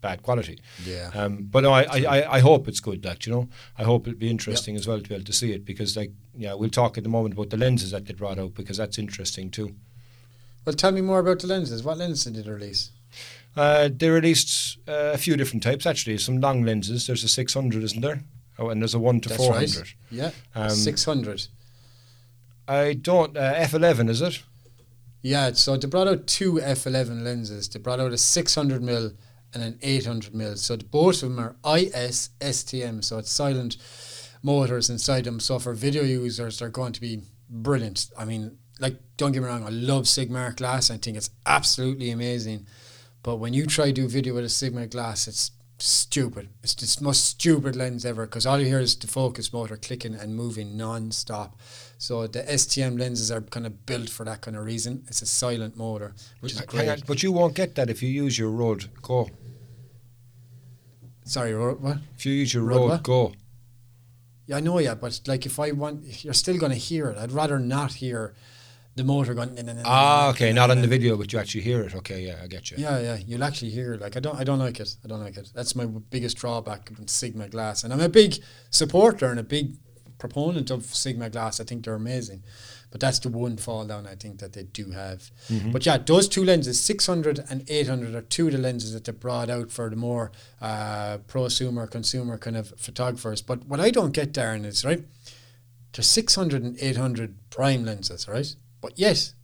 bad quality? Yeah. Um, but no, I, I, I hope it's good, like, you know. I hope it'll be interesting yep. as well to be able to see it because, like, yeah, we'll talk at the moment about the lenses that they brought out because that's interesting too. Well, tell me more about the lenses. What lenses did they release? Uh, they released uh, a few different types, actually. Some long lenses. There's a six hundred, isn't there? Oh, and there's a one to that's four hundred. Right. Yeah, um, six hundred. I don't, uh, F eleven, is it? Yeah, so they brought out two F eleven lenses. They brought out a six hundred millimeter and an eight hundred millimeter. So the, both of them are I S S T M, so it's silent motors inside them. So for video users, they're going to be brilliant. I mean, like, don't get me wrong, I love Sigma glass. I think it's absolutely amazing. But when you try to do video with a Sigma glass, it's stupid. It's the most stupid lens ever because all you hear is the focus motor clicking and moving non-stop. So the S T M lenses are kind of built for that kind of reason. It's a silent motor, which is great. Hang on, but you won't get that if you use your Rode Go. Sorry, Rode what? If you use your Rode, Rode Go. Yeah, I know, yeah, but like if I want, you're still going to hear it. I'd rather not hear the motor going. Ah, okay, not on the video, but you actually hear it. Okay, yeah, I get you. Yeah, yeah, you'll actually hear it. Like I don't, I don't like it. I don't like it. That's my biggest drawback with Sigma glass, and I'm a big supporter and a big proponent of Sigma glass. I think they're amazing, but that's the one fall down I think that they do have. Mm-hmm. But yeah, those two lenses, six hundred and eight hundred, are two of the lenses that they brought out for the more uh, prosumer, consumer kind of photographers. But what I don't get, Darren, is right, they're six hundred and eight hundred prime lenses, right? But yet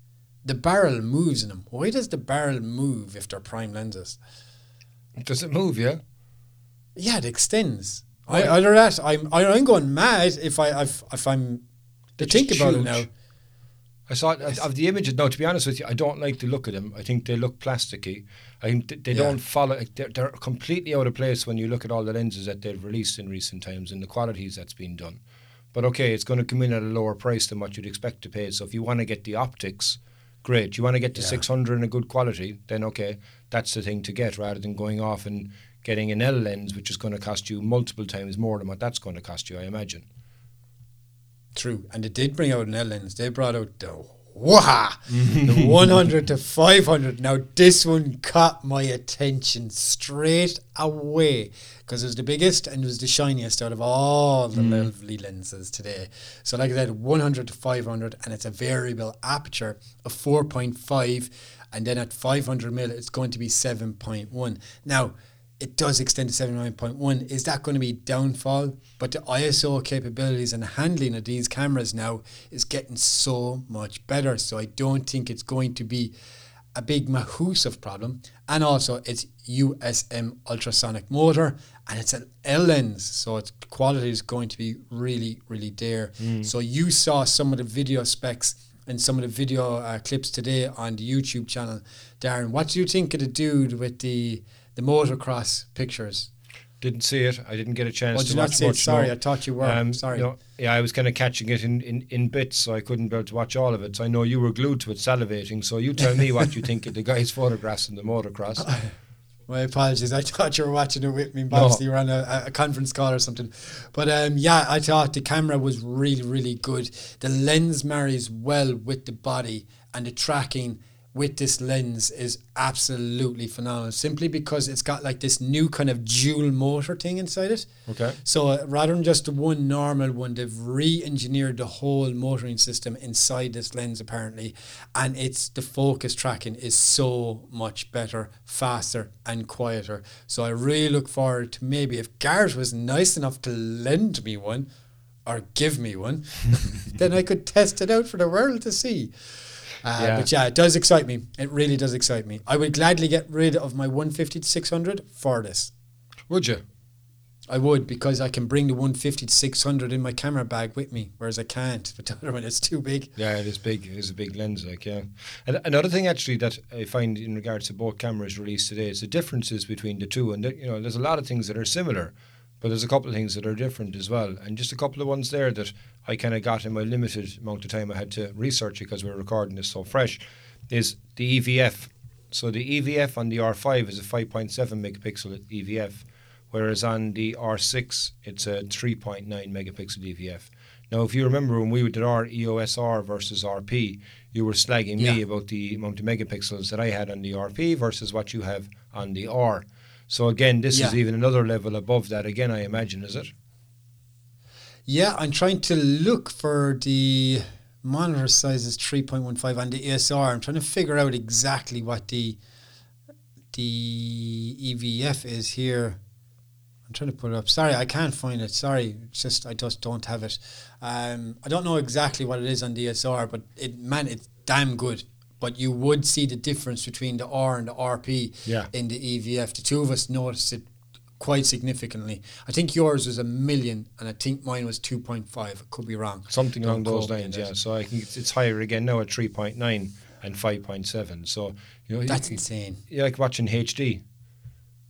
the barrel moves in them. Why does the barrel move if they're prime lenses? Does it move? Yeah, yeah, it extends. I, either that, I'm I'm going mad if I if, if I'm to think about huge. It now. I saw it, of the images. No, to be honest with you, I don't like the look of them. I think they look plasticky. I think they, they yeah. don't follow. They're, they're completely out of place when you look at all the lenses that they've released in recent times and the qualities that's been done. But okay, it's going to come in at a lower price than what you'd expect to pay. So if you want to get the optics, great. You want to get the yeah. six hundred and a good quality, then okay, that's the thing to get rather than going off and getting an L lens, which is going to cost you multiple times more than what that's going to cost you, I imagine. True. And they did bring out an L lens. They brought out the Waha, the one hundred to five hundred. Now, this one caught my attention straight away because it was the biggest and it was the shiniest out of all the mm. lovely lenses today. So like I said, one hundred to five hundred, and it's a variable aperture of four point five, and then at five hundred mil, it's going to be seven point one. Now, it does extend to seventy-nine point one. Is that going to be downfall? But the I S O capabilities and handling of these cameras now is getting so much better. So I don't think it's going to be a big mahoose of problem. And also it's U S M ultrasonic motor, and it's an L lens. So its quality is going to be really, really there. Mm. So you saw some of the video specs and some of the video uh, clips today on the YouTube channel. Darren, what do you think of the dude with the... the motocross pictures? Didn't see it. I didn't get a chance oh, to watch much. Sorry, no. I thought you were. Um, Sorry. No, yeah, I was kind of catching it in, in, in bits, so I couldn't be able to watch all of it. So I know you were glued to it, salivating. So you tell me what you think of the guy's photographs in the motocross. My apologies. I thought you were watching it with me, but obviously no. you were on a, a conference call or something. But um, yeah, I thought the camera was really, really good. The lens marries well with the body, and the tracking with this lens is absolutely phenomenal, simply because it's got like this new kind of dual motor thing inside it. Okay. So uh, rather than just the one normal one, they've re-engineered the whole motoring system inside this lens apparently, and it's the focus tracking is so much better, faster and quieter. So I really look forward to, maybe if Gareth was nice enough to lend me one or give me one, then I could test it out for the world to see. Uh, yeah. But yeah, it does excite me. It really does excite me. I would gladly get rid of my one fifty to six hundred for this. Would you? I would, because I can bring the one fifty to six hundred in my camera bag with me, whereas I can't with the other one. It's too big. Yeah, it is big. It is a big lens, like, yeah. And another thing actually that I find in regards to both cameras released today is the differences between the two. And the, you know, there's a lot of things that are similar, but there's a couple of things that are different as well. And just a couple of ones there that I kind of got in my limited amount of time I had to research it because we were recording this so fresh, is the E V F. So the E V F on the R five is a five point seven megapixel E V F, whereas on the R six, it's a three point nine megapixel E V F. Now, if you remember when we did our E O S R versus R P, you were slagging yeah. me about the amount of megapixels that I had on the R P versus what you have on the R. So again, this yeah. is even another level above that again, I imagine, is it? Yeah, I'm trying to look for the monitor sizes three point one five and the E S R. I'm trying to figure out exactly what the the E V F is here. I'm trying to put it up. Sorry, I can't find it. Sorry, it's just I just don't have it. Um, I don't know exactly what it is on the E S R, but it man, it's damn good. But you would see the difference between the R and the R P yeah. in the E V F. The two of us noticed it quite significantly. I think yours was a million, and I think mine was two point five. It could be wrong. Something Don't along those lines, yeah. So I think it's higher again now at three point nine and five point seven. So you know, that's you, insane. You're like watching H D.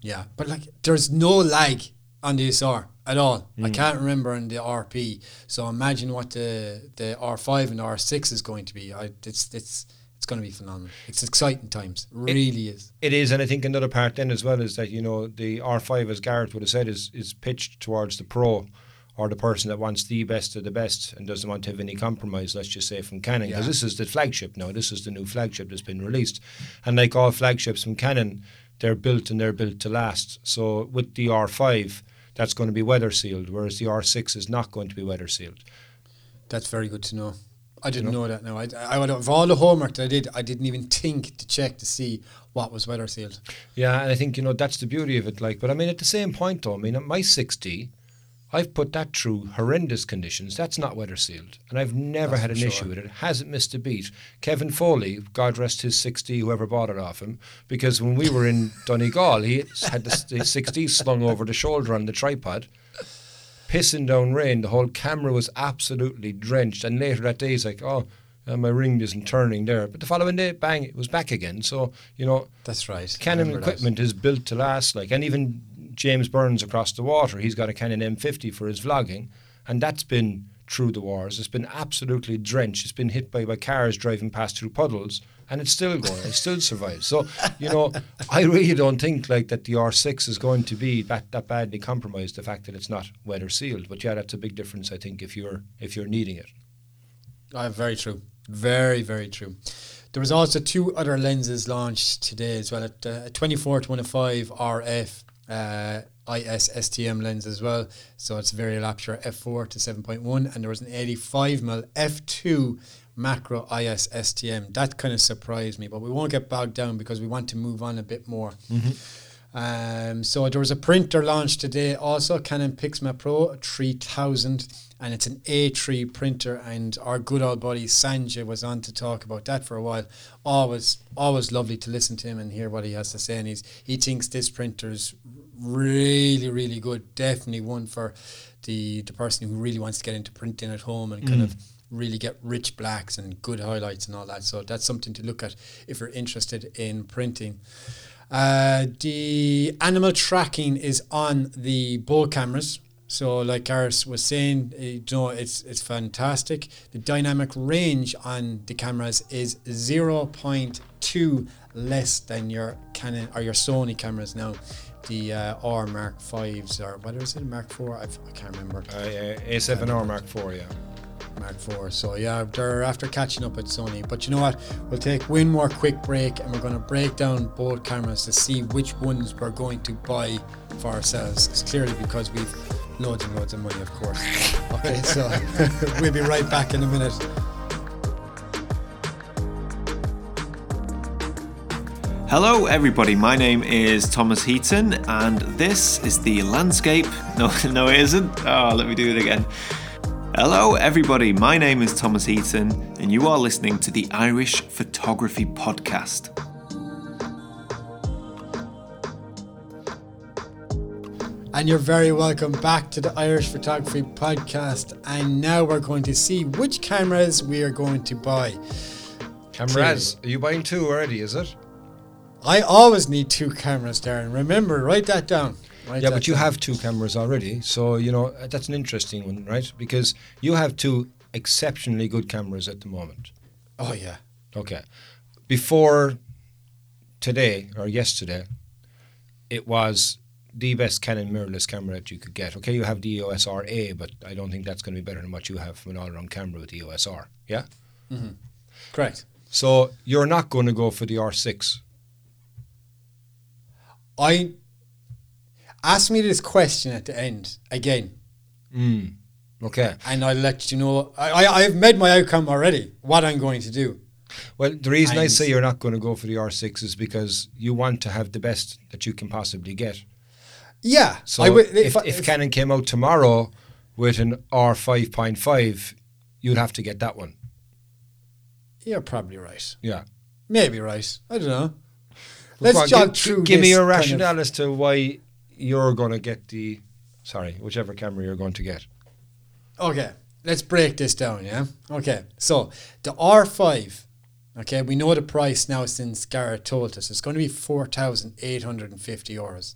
Yeah, but like there's no lag on the S R at all. Mm. I can't remember on the R P. So imagine what the the R five and the R six is going to be. I, it's it's. It's going to be phenomenal. It's exciting times. It really is. It is. And I think another part then as well is that, you know, the R five, as Gareth would have said, is, is pitched towards the pro or the person that wants the best of the best and doesn't want to have any compromise, let's just say, from Canon. Because yeah. this is the flagship now. This is the new flagship that's been released. And like all flagships from Canon, they're built and they're built to last. So with the R five, that's going to be weather sealed, whereas the R six is not going to be weather sealed. That's very good to know. I didn't know, know that. No, I, I out of all the homework that I did, I didn't even think to check to see what was weather sealed. Yeah, and I think, you know, that's the beauty of it. Like, but I mean, at the same point, though, I mean, at my six D, I've put that through horrendous conditions. That's not weather sealed, and I've never that's had an sure. issue with it. It hasn't missed a beat. Kevin Foley, God rest his six D, whoever bought it off him, because when we were in Donegal, he had the, the six D slung over the shoulder on the tripod. Pissing down rain, the whole camera was absolutely drenched. And later that day, he's like, oh, my ring isn't turning there. But the following day, bang, it was back again. So, you know, that's right. Canon equipment that. is built to last. Like, and even James Burns across the water, he's got a Canon M fifty for his vlogging. And that's been through the wars. It's been absolutely drenched. It's been hit by, by cars driving past through puddles, and it's still going. It still survives. So, you know, I really don't think like that the R six is going to be that, that badly compromised, the fact that it's not weather sealed. But yeah, that's a big difference, I think, if you're if you're needing it. Oh, very true. Very, very true. There was also two other lenses launched today as well, at uh, twenty-four to one oh five R F uh, I S S T M lens as well. So it's varial aperture f four to seven point one, and there was an eighty-five millimeter f two macro I S S T M. That kind of surprised me, but we won't get bogged down because we want to move on a bit more. Mm-hmm. Um, so there was a printer launched today also, Canon Pixma Pro three thousand. And it's an O three printer, and our good old buddy Sanjay was on to talk about that for a while. Always, always lovely to listen to him and hear what he has to say. And he's, he thinks this printer's really, really good. Definitely one for the the person who really wants to get into printing at home and mm. kind of really get rich blacks and good highlights and all that. So that's something to look at if you're interested in printing. Uh, the animal tracking is on the Bow cameras. So like Gareth was saying, you know, it's it's fantastic. The dynamic range on the cameras is zero point two less than your Canon or your Sony cameras now. The uh, R Mark fives or whether it's in Mark four, I've, I can't remember. Uh, yeah, A seven R Mark four, yeah. Mark four. So yeah, they're after catching up at Sony. But you know what? We'll take one more quick break, and we're going to break down both cameras to see which ones we're going to buy for ourselves. It's clearly because we've loads and loads of money, of course. Okay, so we'll be right back in a minute. Hello everybody, my name is Thomas Heaton, and this is the landscape. No, no it isn't. Oh, let me do it again. Hello everybody, my name is Thomas Heaton, and you are listening to the Irish Photography Podcast. And you're very welcome back to the Irish Photography Podcast. And now we're going to see which cameras we are going to buy. Cameras, are you buying two already, is it? I always need two cameras, Darren. Remember, write that down. Write yeah, that but you down. Have two cameras already. So, you know, that's an interesting one, right? Because you have two exceptionally good cameras at the moment. Oh, yeah. Okay. Before today or yesterday, it was the best Canon mirrorless camera that you could get. Okay, you have the E O S R A, but I don't think that's going to be better than what you have from an all-around camera with the E O S R. Yeah? Mm-hmm. Correct. So you're not going to go for the R six? I... Ask me this question at the end, again. Mm. Okay. And I'll let you know. I, I, I've made my outcome already, what I'm going to do. Well, the reason and I say you're not going to go for the R six is because you want to have the best that you can possibly get. Yeah. So I w- if, if, if Canon came out tomorrow with an R five point five, you'd have to get that one. You're probably right. Yeah. Maybe right. I don't know. Let's well, jog g- through. Give this me your rationale kind of as to why you're going to get the, sorry, whichever camera you're going to get. Okay. Let's break this down, yeah? Okay. So the R five, okay, we know the price now since Gareth told us. It's going to be four thousand eight hundred fifty euros.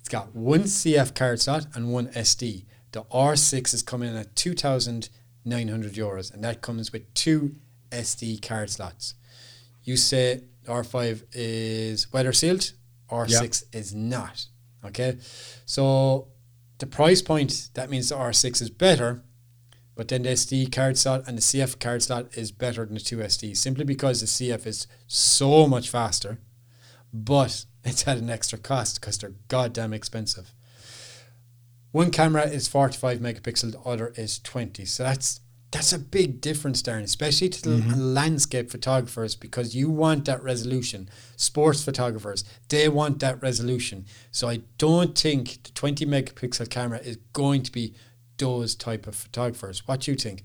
It's got one C F card slot and one S D. The R six is coming in at two thousand nine hundred euros, and that comes with two S D card slots. You say R five is weather sealed, R six yep. is not. Okay, so the price point, that means the R six is better, but then the S D card slot and the C F card slot is better than the two S Ds, simply because the C F is so much faster, but it's at an extra cost because they're goddamn expensive. One camera is forty-five megapixel, the other is twenty. So that's that's a big difference, Darren, especially to mm-hmm. the landscape photographers, because you want that resolution. Sports photographers, they want that resolution. So I don't think the twenty megapixel camera is going to be those type of photographers. What do you think?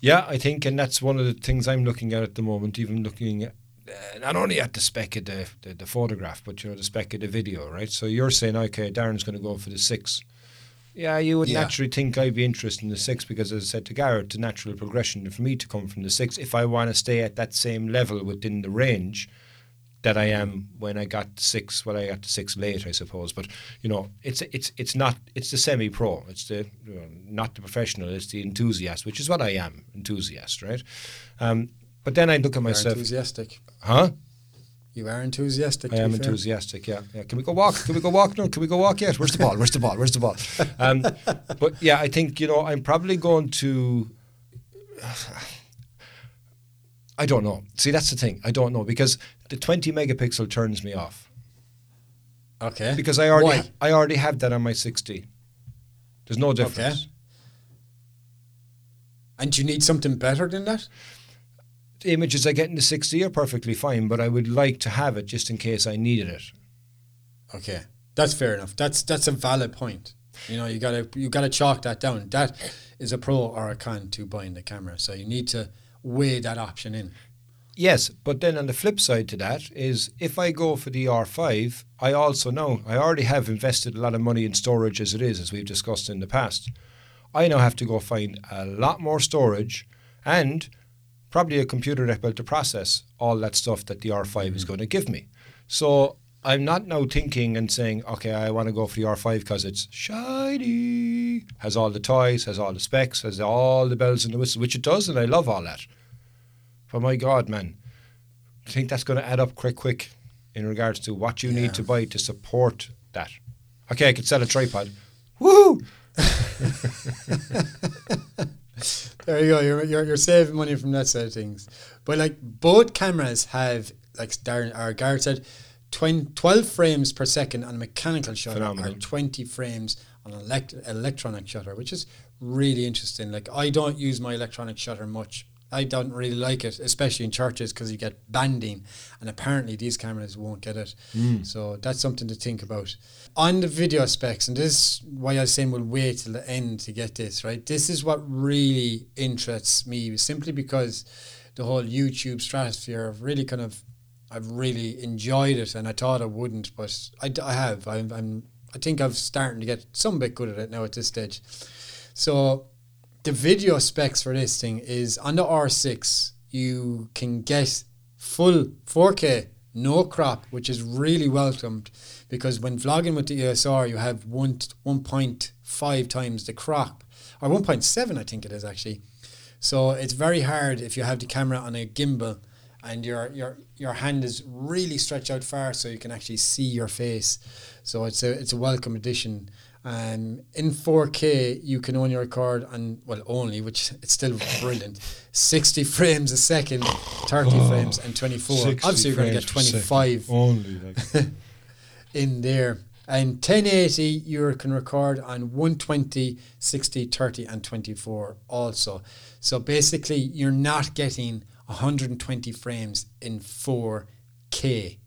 Yeah, I think, and that's one of the things I'm looking at at the moment, even looking at Uh, not only at the spec of the, the, the photograph, but you know, the spec of the video, right? So you're saying, okay, Darren's going to go for the six. Yeah, you would yeah. naturally think I'd be interested in the six because, as I said to Garrett, the natural progression for me to come from the six, if I want to stay at that same level within the range, that I am when I got to six, when I got to six late, I suppose. But you know, it's it's it's not it's the semi-pro. It's the you know, not the professional. It's the enthusiast, which is what I am, enthusiast, right? Um, but then I look at myself. You're enthusiastic, huh? You are enthusiastic. I am fair. enthusiastic. Yeah, yeah. Can we go walk? Can we go walk? No. Can we go walk yet? Where's the ball? Where's the ball? Where's the ball? Um, but yeah, I think you know I'm probably going to. I don't know. See, that's the thing. I don't know because the twenty megapixel turns me off. Okay. Because I already ha- I already have that on my six D. There's no difference. Okay. And you need something better than that? The images I get in the six D are perfectly fine, but I would like to have it just in case I needed it. Okay. That's fair enough. That's that's a valid point. You know, you gotta you gotta chalk that down. That is a pro or a con to buying the camera. So you need to weigh that option in. Yes, but then on the flip side to that is if I go for the R five, I also know I already have invested a lot of money in storage as it is, as we've discussed in the past. I now have to go find a lot more storage and probably a computer that's built to process all that stuff that the R five mm-hmm. is going to give me. So I'm not now thinking and saying, okay, I want to go for the R five because it's shiny, has all the toys, has all the specs, has all the bells and the whistles, which it does, and I love all that. But my God, man, I think that's going to add up quick, quick in regards to what you yeah. need to buy to support that. Okay, I could sell a tripod. Woo! There you go. You're, you're you're saving money from that side of things. But like both cameras have, like Gareth said, twelve frames per second on a mechanical shutter Phenomenal. Or twenty frames on an elect- electronic shutter, which is really interesting. Like I don't use my electronic shutter much. I don't really like it, especially in churches, because you get banding, and apparently these cameras won't get it. Mm. So that's something to think about. On the video specs, and this is why I was saying we'll wait till the end to get this, right? This is what really interests me, simply because the whole YouTube stratosphere I've really kind of, I've really enjoyed it, and I thought I wouldn't, but I, I have. I'm, I'm, I think I'm starting to get some bit good at it now at this stage. So the video specs for this thing is on the R six, you can get full four K, no crop, which is really welcomed because when vlogging with the E O S R, you have one one point five times the crop, or one point seven, I think it is actually. So it's very hard if you have the camera on a gimbal and your your your hand is really stretched out far so you can actually see your face. So it's a it's a welcome addition. Um, in four K, you can only record on, well, only, which it's still brilliant, sixty frames a second, thirty oh, frames, and twenty-four. Obviously, you're going to get twenty-five only like. in there. And ten eighty, you can record on one twenty, sixty, thirty, and twenty-four also. So basically, you're not getting one hundred twenty frames in four K,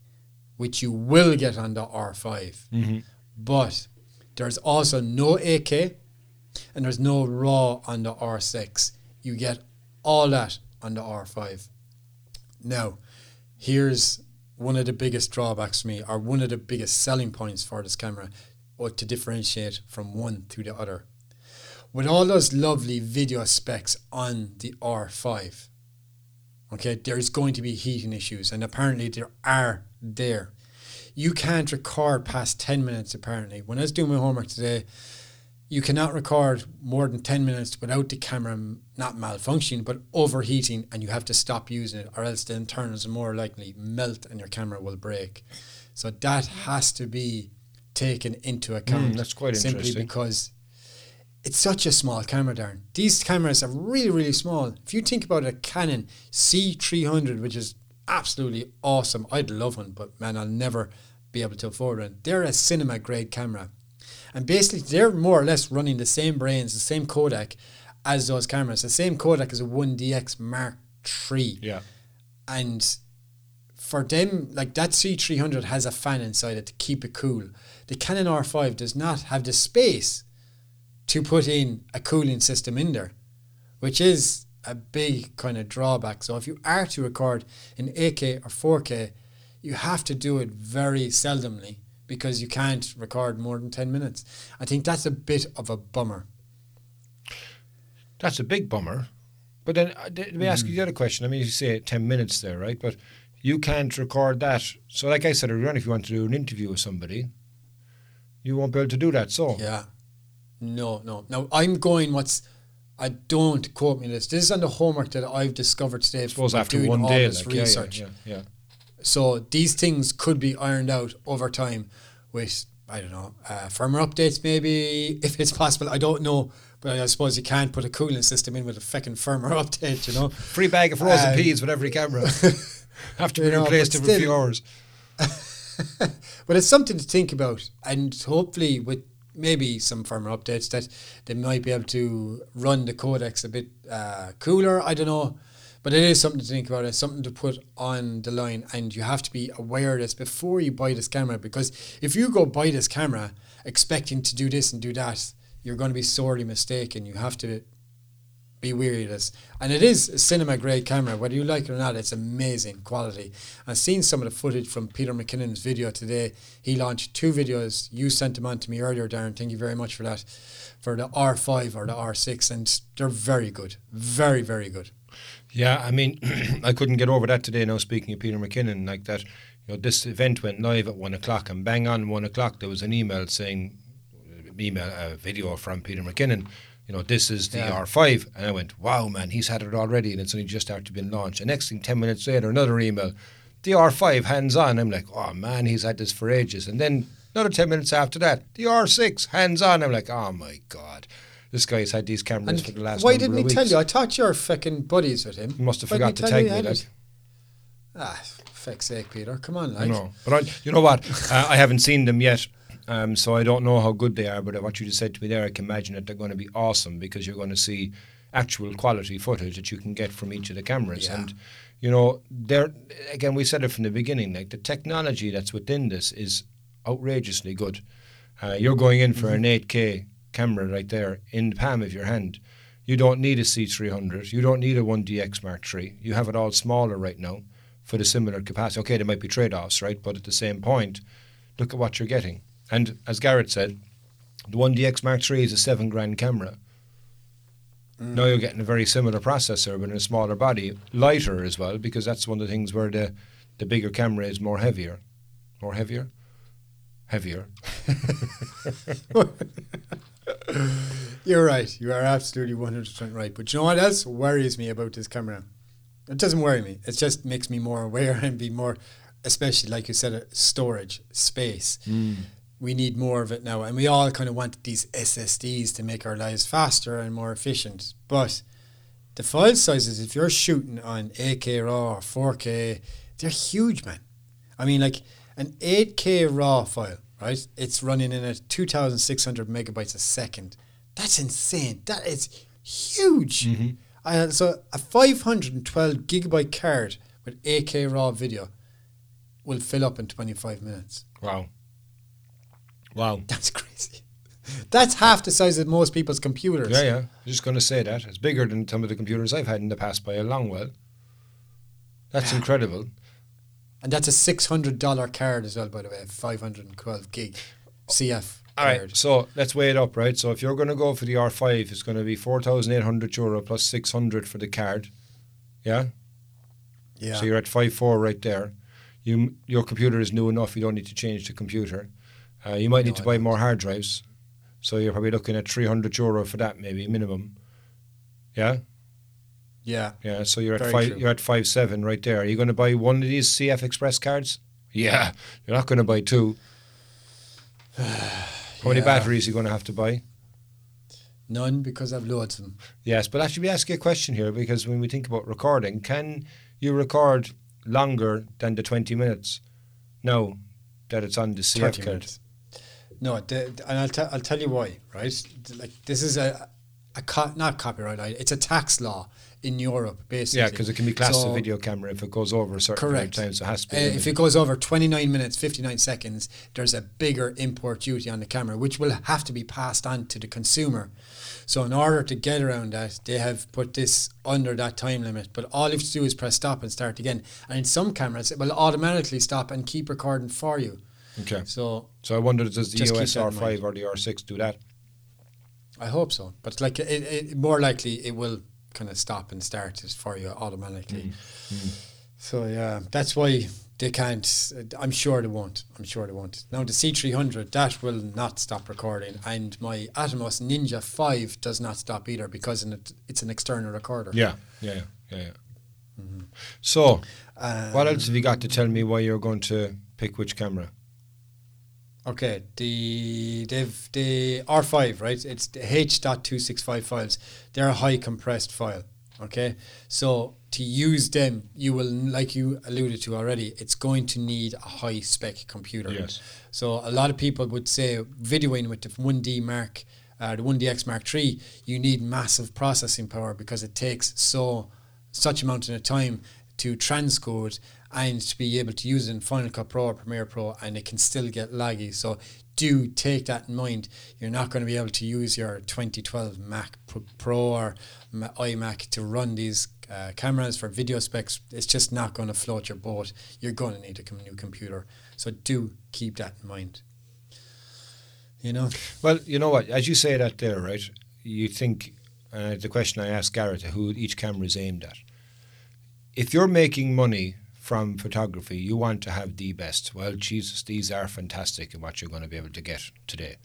which you will get on the R five. Mm-hmm. But there's also no eight K and there's no RAW on the R six. You get all that on the R five. Now, here's one of the biggest drawbacks to me, or one of the biggest selling points for this camera, or to differentiate from one to the other. With all those lovely video specs on the R five, okay, there's going to be heating issues, and apparently there are there. You can't record past ten minutes, apparently. When I was doing my homework today, you cannot record more than ten minutes without the camera not malfunctioning, but overheating, and you have to stop using it, or else the internals are more likely melt and your camera will break. So that has to be taken into account. Mm, that's quite simply interesting. Simply because it's such a small camera, Darren. These cameras are really, really small. If you think about a Canon C three hundred, which is absolutely awesome. I'd love one, but man, I'll never be able to afford one. They're a cinema grade camera. And basically, they're more or less running the same brains, the same Kodak as those cameras. The same Kodak as a one D X Mark three. Yeah. And for them, like that C three hundred has a fan inside it to keep it cool. The Canon R five does not have the space to put in a cooling system in there, which is a big kind of drawback. So if you are to record in eight K or four K, you have to do it very seldomly because you can't record more than ten minutes. I think that's a bit of a bummer. That's a big bummer. But then uh, let me ask mm. you the other question. I mean, you say ten minutes there, right? But you can't record that. So like I said earlier on, if you want to do an interview with somebody, you won't be able to do that. So yeah, no, no. Now I'm going. What's I don't quote me this. This is on the homework that I've discovered today. I suppose after doing one all day, this like, research. Yeah, yeah, yeah. So these things could be ironed out over time with, I don't know, uh, firmware updates maybe, if it's possible. I don't know. But I suppose you can't put a cooling system in with a feckin' firmware update, you know. Free bag of frozen um, peas with every camera. Have to be you know, replaced every few hours. But it's something to think about. And hopefully with maybe some firmware updates that they might be able to run the codecs a bit uh, cooler. I don't know. But it is something to think about. It's something to put on the line, and you have to be aware of this before you buy this camera, because if you go buy this camera expecting to do this and do that, you're going to be sorely mistaken. You have to be wary of this. And it is a cinema-grade camera. Whether you like it or not, it's amazing quality. I've seen some of the footage from Peter McKinnon's video today. He launched two videos. You sent them on to me earlier, Darren. Thank you very much for that, for the R five or the R six, and they're very good. Very, very good. Yeah, I mean, I couldn't get over that today now, speaking of Peter McKinnon, like that, you know, this event went live at one o'clock, and bang on one o'clock, there was an email saying, email, a video from Peter McKinnon, you know, this is the yeah. R five, and I went, wow, man, he's had it already, and it's only just after been launched. And next thing, ten minutes later, another email, the R five, hands-on. I'm like, oh, man, he's had this for ages. And then another ten minutes after that, the R six, hands-on. I'm like, oh, my God. This guy's had these cameras and for the last Why didn't he weeks. tell you? I thought you were fucking buddies with him. You must have why forgot to tag me, like. Ah, feck's sake, Peter. Come on, like. I know. But I, you know what? uh, I haven't seen them yet, um, so I don't know how good they are, but what you just said to me there, I can imagine that they're going to be awesome, because you're going to see actual quality footage that you can get from each of the cameras. Yeah. And, you know, they're, again, we said it from the beginning, like the technology that's within this is outrageously good. Uh, you're going in for mm-hmm. an eight K camera right there in the palm of your hand. You don't need a C three hundred. You don't need a one D X Mark three. You have it all smaller right now for the similar capacity. Okay, there might be trade-offs, right? But at the same point, look at what you're getting. And as Gareth said, the one D X Mark three is a seven grand camera. Mm. Now you're getting a very similar processor, but in a smaller body, lighter as well, because that's one of the things where the, the bigger camera is more heavier. More heavier? Heavier. You're right. You are absolutely one hundred percent right. But you know what else worries me about this camera? It doesn't worry me. It just makes me more aware and be more, especially like you said, storage, space. Mm. We need more of it now. And we all kind of want these S S Ds to make our lives faster and more efficient. But the file sizes, if you're shooting on eight K RAW or four K, they're huge, man. I mean, like an eight K RAW file, right? It's running in at two thousand six hundred megabytes a second. That's insane. That is huge. Mm-hmm. Uh, so a five hundred twelve gigabyte card with eight K raw video will fill up in twenty-five minutes. Wow. Wow. That's crazy. That's half the size of most people's computers. Yeah, yeah. I was just going to say that. It's bigger than some of the computers I've had in the past by a long while. That's incredible. And that's a six hundred dollar card as well, by the way, five hundred twelve gig C F All card. Right, so let's weigh it up, right? So if you're going to go for the R five, it's going to be four thousand eight hundred euro plus six hundred for the card. Yeah? Yeah. So you're at five four right there. You, your computer is new enough, you don't need to change the computer. Uh, you might need no, to buy more hard drives. So you're probably looking at three hundred euro for that, maybe, minimum. Yeah? Yeah. Yeah, so you're at five true. You're at five seven right there. Are you gonna buy one of these C F Express cards? Yeah. You're not gonna buy two. How yeah. many batteries are you gonna have to buy? None, because I've loads of them. Yes, but actually we ask you a question here, because when we think about recording, can you record longer than the twenty minutes now that it's on the C F card? No, the, and I'll t I'll tell you why, right? Like this is a a co not copyright, it's a tax law in Europe, basically. Yeah, because it can be classed so, as a video camera if it goes over a certain correct. Time, so it has to be. Uh, if it goes over twenty-nine minutes, fifty-nine seconds, there's a bigger import duty on the camera, which will have to be passed on to the consumer. So in order to get around that, they have put this under that time limit, but all you have to do is press stop and start again. And in some cameras, it will automatically stop and keep recording for you. Okay. So so I wonder, does the E O S R five or the R six do that? I hope so. But like it, it, more likely, it will kind of stop and start it for you automatically. Mm. Mm. So yeah, that's why they can't. I'm sure they won't. I'm sure they won't. Now the C three hundred, that will not stop recording, and my Atomos Ninja five does not stop either because it's an external recorder. Yeah, yeah, yeah. yeah. Mm-hmm. So, um, what else have you got to tell me why you're going to pick which camera? Okay, the they've the R five, right? It's the H point two six five files. They're a high compressed file. Okay, so to use them, you will, like you alluded to already, it's going to need a high spec computer. Yes. So a lot of people would say videoing with the one D Mark, uh, the one D X Mark three, you need massive processing power because it takes so such amount of time to transcode and to be able to use it in Final Cut Pro or Premiere Pro, and it can still get laggy. So do take that in mind. You're not going to be able to use your twenty twelve Mac Pro or iMac to run these uh, cameras for video specs. It's just not going to float your boat. You're going to need a new computer. So do keep that in mind. You know? Well, you know what? As you say that there, right, you think, uh, the question I asked Gareth, who each camera is aimed at. If you're making money from photography, you want to have the best. Well, Jesus, these are fantastic in what you're going to be able to get today.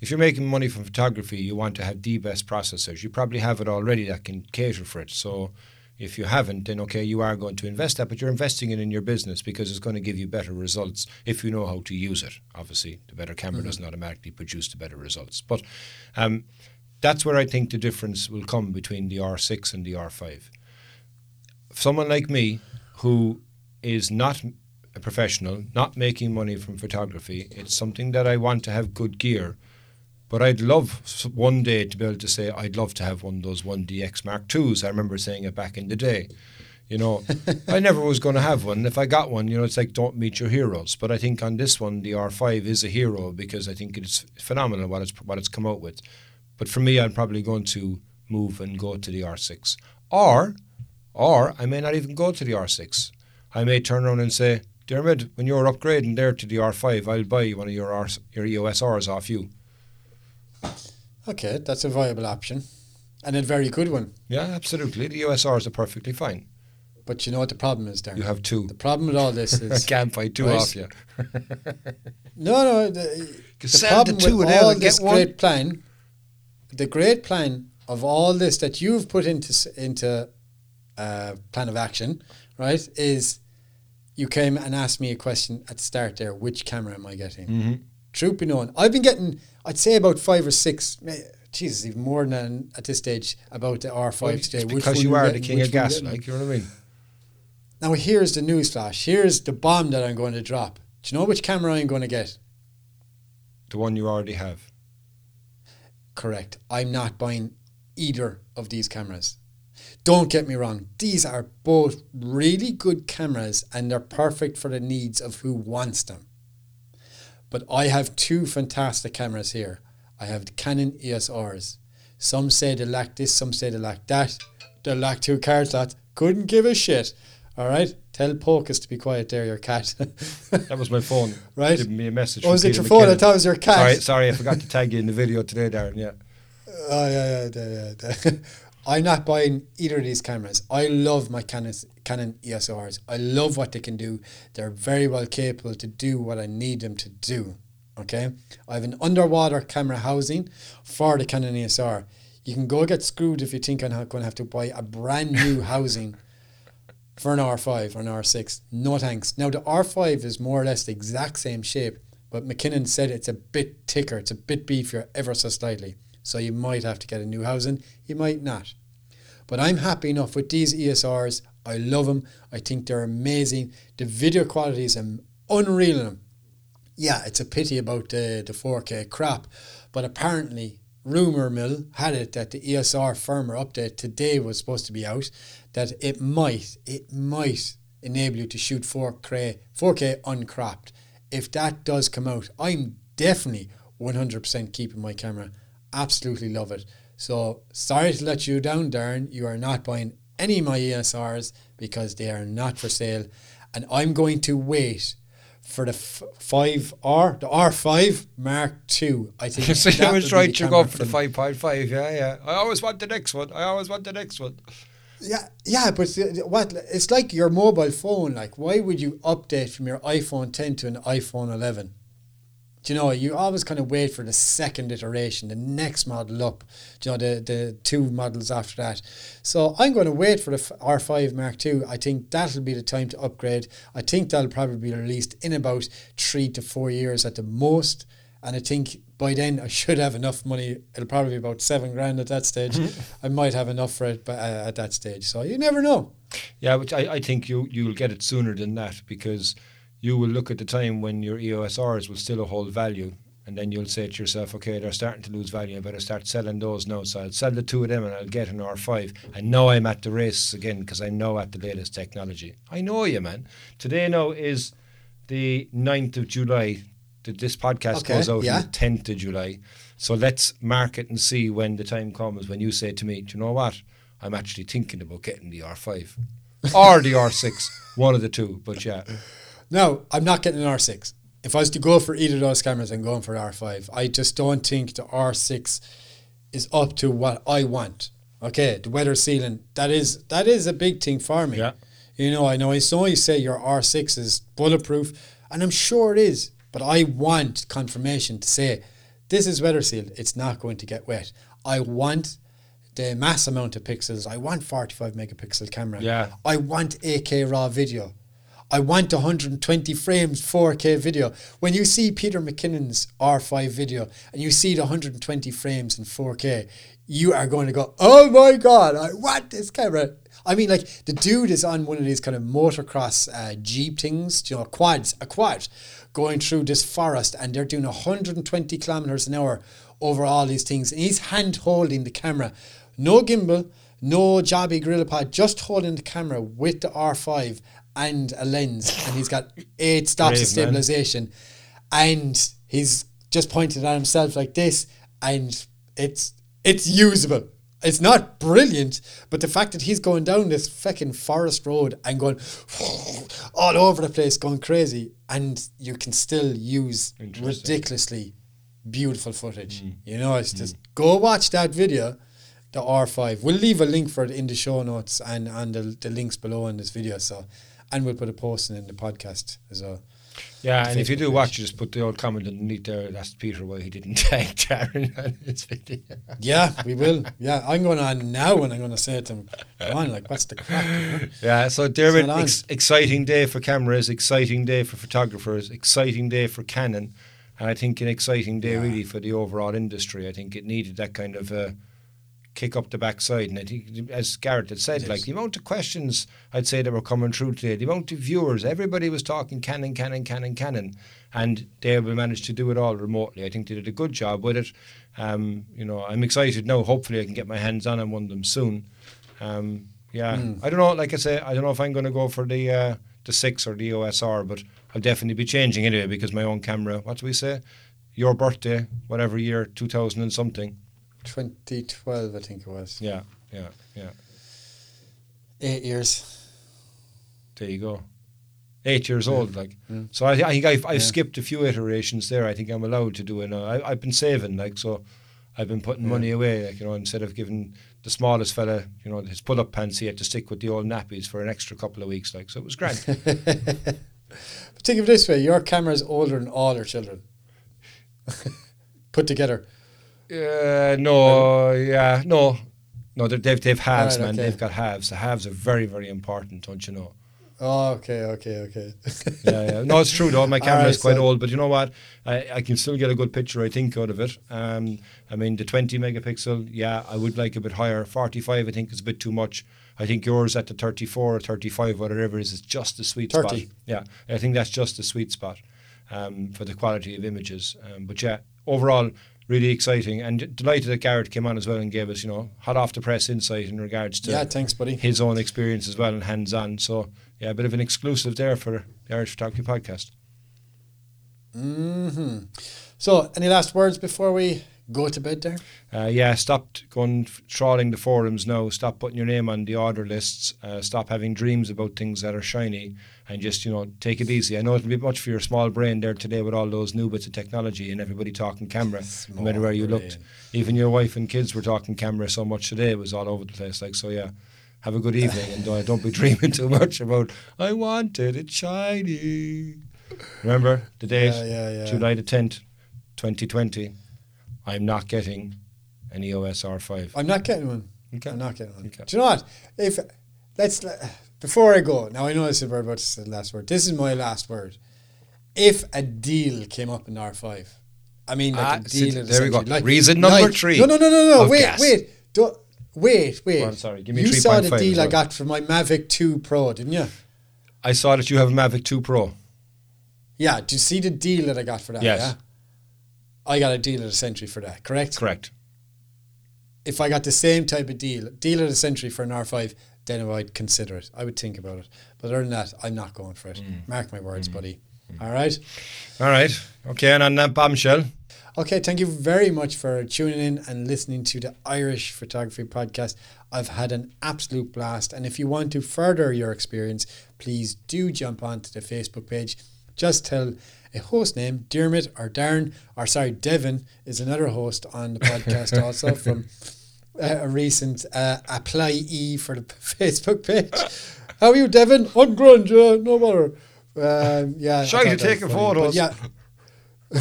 If you're making money from photography, you want to have the best processors. You probably have it already that can cater for it. So if you haven't, then okay, you are going to invest that, but you're investing it in your business because it's going to give you better results if you know how to use it. Obviously, the better camera mm-hmm. doesn't automatically produce the better results. But um, that's where I think the difference will come between the R six and the R five. Someone like me who is not a professional, not making money from photography. It's something that I want to have good gear, but I'd love one day to be able to say, I'd love to have one of those one D X Mark twos. I remember saying it back in the day. You know, I never was going to have one. If I got one, you know, it's like, don't meet your heroes. But I think on this one, the R five is a hero because I think it's phenomenal what it's, what it's come out with. But for me, I'm probably going to move and go to the R six. Or, or I may not even go to the R six. I may turn around and say, Diarmuid, when you're upgrading there to the R five, I'll buy one of your, R, your E O S Rs off you. Okay, that's a viable option. And a very good one. Yeah, absolutely. The E O S Rs are perfectly fine. But you know what the problem is, Diarmuid? You have two. The problem with all this is... I can't buy two off you. no, no. The, the problem the two with all this get great one. plan, the great plan of all this that you've put into, into uh, plan of action, right, is... You came and asked me a question at the start there, which camera am I getting? Mm-hmm. Truth be known, I've been getting, I'd say about five or six, Jesus, even more than at this stage, about the R five well, today. It's because you are getting, the king of gas, like, you know what I mean? Now here's the newsflash, here's the bomb that I'm going to drop. Do you know which camera I'm going to get? The one you already have. Correct. I'm not buying either of these cameras. Don't get me wrong, these are both really good cameras and they're perfect for the needs of who wants them. But I have two fantastic cameras here. I have the Canon E O S Rs. Some say they lack this, some say they lack that. They lack two card slots. Couldn't give a shit. All right? Tell Pocus to be quiet there, your cat. That was my phone. Right? Give me a message. Oh, was it your phone? I thought it was your cat. Sorry, sorry, I forgot to tag you in the video today, Darren. Yeah. Oh, yeah, yeah, yeah. yeah. I'm not buying either of these cameras. I love my Canon, Canon E O S Rs. I love what they can do. They're very well capable to do what I need them to do. Okay? I have an underwater camera housing for the Canon E O S R. You can go get screwed if you think I'm going to have to buy a brand new housing for an R five or an R six. No thanks. Now, the R five is more or less the exact same shape, but McKinnon said it's a bit thicker. It's a bit beefier ever so slightly. So you might have to get a new housing, you might not. But I'm happy enough with these E S Rs. I love them. I think they're amazing. The video quality is unreal in them. Yeah, it's a pity about the, the four K crap, but apparently rumour mill had it that the E O S R firmware update today was supposed to be out, that it might, it might enable you to shoot four K uncropped. If that does come out, I'm definitely one hundred percent keeping my camera. Absolutely love it. So sorry to let you down, Darren. You are not buying any of my E S Rs because they are not for sale. And I'm going to wait for the five R, the R five Mark two. I think so I was right to go for the five point five. Yeah, yeah. I always want the next one. I always want the next one. Yeah, yeah, but what? It's like your mobile phone. Like, why would you update from your iPhone ten to an iPhone eleven? Do you know, you always kind of wait for the second iteration, the next model up, do you know, the, the two models after that. So I'm going to wait for the R five Mark two. I think that'll be the time to upgrade. I think that'll probably be released in about three to four years at the most. And I think by then I should have enough money. It'll probably be about seven grand at that stage. I might have enough for it but, uh, at that stage. So you never know. Yeah, which I, I think you, you'll get it sooner than that, because you will look at the time when your E O S Rs will still hold value, and then you'll say to yourself, okay, they're starting to lose value, I better start selling those now. So I'll sell the two of them and I'll get an R five. I know I'm at the race again because I know at the latest technology. I know you, man. Today now is the ninth of July. This podcast okay, goes out yeah. on the tenth of July. So let's mark it and see when the time comes when you say to me, do you know what? I'm actually thinking about getting the R five or the R six, one of the two. But yeah. No, I'm not getting an R six. If I was to go for either of those cameras, I'm going for R five. I just don't think the R six is up to what I want. Okay, the weather sealing, that is that is a big thing for me. Yeah. You know, I know it's always say your R six is bulletproof, and I'm sure it is, but I want confirmation to say, this is weather sealed, it's not going to get wet. I want the mass amount of pixels. I want forty-five megapixel camera. Yeah. I want eight K raw video. I want one hundred twenty frames four K video. When you see Peter McKinnon's R five video and you see the one hundred twenty frames in four K, you are going to go, oh my God, I want this camera. I mean, like, the dude is on one of these kind of motocross uh, Jeep things, you know, quads, a quad, going through this forest, and they're doing one hundred twenty kilometers an hour over all these things. And he's hand-holding the camera. No gimbal, no jobby GorillaPod, just holding the camera with the R five and a lens, and he's got eight stops Brave, of stabilization, man. And he's just pointed at himself like this, and it's it's usable. It's not brilliant, but the fact that he's going down this fucking forest road and going all over the place, going crazy, and you can still use ridiculously beautiful footage. Mm. You know, it's mm. just go watch that video, the R five. We'll leave a link for it in the show notes and on the, the links below in this video. So. And we'll put a post in the podcast as well. Yeah, and if you do page. watch, you just put the old comment underneath there. That's Peter why he didn't tag Darren on his video. Yeah, we will. Yeah, I'm going on now and I'm going to say to him, come on, like, what's the crack? Man? Yeah, so Darren, ex exciting day for cameras, exciting day for photographers, exciting day for Canon. And I think an exciting day yeah. really for the overall industry. I think it needed that kind of... Uh, kick up the backside, and I think, as Gareth had said, yes. like the amount of questions I'd say that were coming through today, the amount of viewers, everybody was talking Canon, Canon, Canon, Canon, and they managed to do it all remotely. I think they did a good job with it. Um, you know, I'm excited now. Hopefully, I can get my hands on one of them soon. Um, yeah, mm. I don't know. Like I say, I don't know if I'm going to go for the uh, the six or the E O S R, but I'll definitely be changing anyway because my own camera. What do we say? Your birthday, whatever year, two thousand and something. twenty twelve, I think it was. Yeah, yeah, yeah. Eight years. There you go. Eight years yeah. old, like. Yeah. So I, I think I've, I've yeah. skipped a few iterations there. I think I'm allowed to do it now. I, I've been saving, like, so I've been putting yeah. money away, like, you know, instead of giving the smallest fella, you know, his pull-up pants, he had to stick with the old nappies for an extra couple of weeks, like, so it was grand. But think of it this way, your camera's older than all our children. Put together. Uh, no, yeah, no, no. They've they've halves, right, man. Okay. They've got halves. The halves are very, very important, don't you know? Oh, okay, okay, okay. yeah, yeah. No, it's true though. My camera right, is quite so. old, but you know what? I I can still get a good picture, I think, out of it. Um, I mean, the twenty megapixel. Yeah, I would like a bit higher. forty-five, I think, is a bit too much. I think yours at the thirty-four or thirty-five, whatever it is, is just the sweet thirty. Spot. Yeah, I think that's just the sweet spot um, for the quality of images. Um, but yeah, overall. Really exciting, and delighted that Gareth came on as well and gave us, you know, hot off the press insight in regards to yeah, thanks, buddy. his own experience as well and hands on. So yeah, a bit of an exclusive there for the Irish Photography Podcast. Mm-hmm. So, any last words before we go to bed there? Uh, yeah, stop going trawling the forums now. Stop putting your name on the order lists. Uh, stop having dreams about things that are shiny, and just, you know, take it easy. I know it'll be much for your small brain there today with all those new bits of technology and everybody talking camera, small no matter where you brain. looked. Even your wife and kids were talking camera so much today, it was all over the place. Like, so yeah, have a good evening, and don't, don't be dreaming too much about, I wanted it shiny. Remember the date, yeah, yeah, yeah. July the tenth, twenty twenty. I'm not getting an E O S R five. I'm not getting one. Okay. I'm not getting one. Okay. Do you know what? If, let's, before I go, now I know this is we're about to say the last word. This is my last word. If a deal came up in R five, I mean, like ah, a deal. So there we go. Like, reason number like, three. No, no, no, no, no. Wait, gas. wait, don't, wait, wait. Well, I'm sorry. Give me. You saw the deal well. I got for my Mavic two Pro, didn't you? I saw that you have a Mavic two Pro. Yeah. Do you see the deal that I got for that? Yes. Yeah? I got a deal of the century for that. Correct. Correct. If I got the same type of deal, deal of the century for an R five, then I'd consider it. I would think about it. But other than that, I'm not going for it. Mm. Mark my words, mm. buddy. Mm. All right. All right. Okay. And on that bombshell. Okay. Thank you very much for tuning in and listening to the Irish Photography Podcast. I've had an absolute blast. And if you want to further your experience, please do jump onto the Facebook page. Just tell a host name, Diarmuid or Darren, or sorry, Devin is another host on the podcast also from uh, a recent uh, applyee for the Facebook page. How are you, Devin? I'm grunge, uh, no bother. Uh, yeah, shy to taking photos. But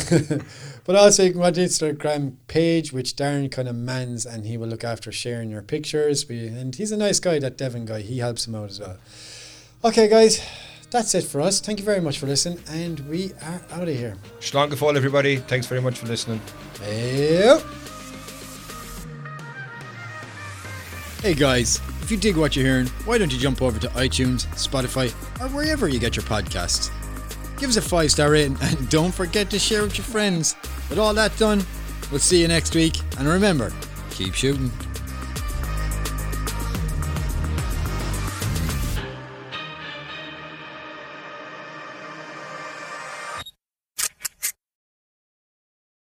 yeah. But also you can watch the Instagram page, which Darren kind of mans, and he will look after sharing your pictures. We, and he's a nice guy, that Devin guy. He helps him out as well. Okay, guys. That's it for us. Thank you very much for listening, and we are out of here. Slán go fóill, everybody. Thanks very much for listening. Yep. Hey guys, if you dig what you're hearing, why don't you jump over to iTunes, Spotify, or wherever you get your podcasts. Give us a five-star rating, and don't forget to share with your friends. With all that done, we'll see you next week, and remember, keep shooting.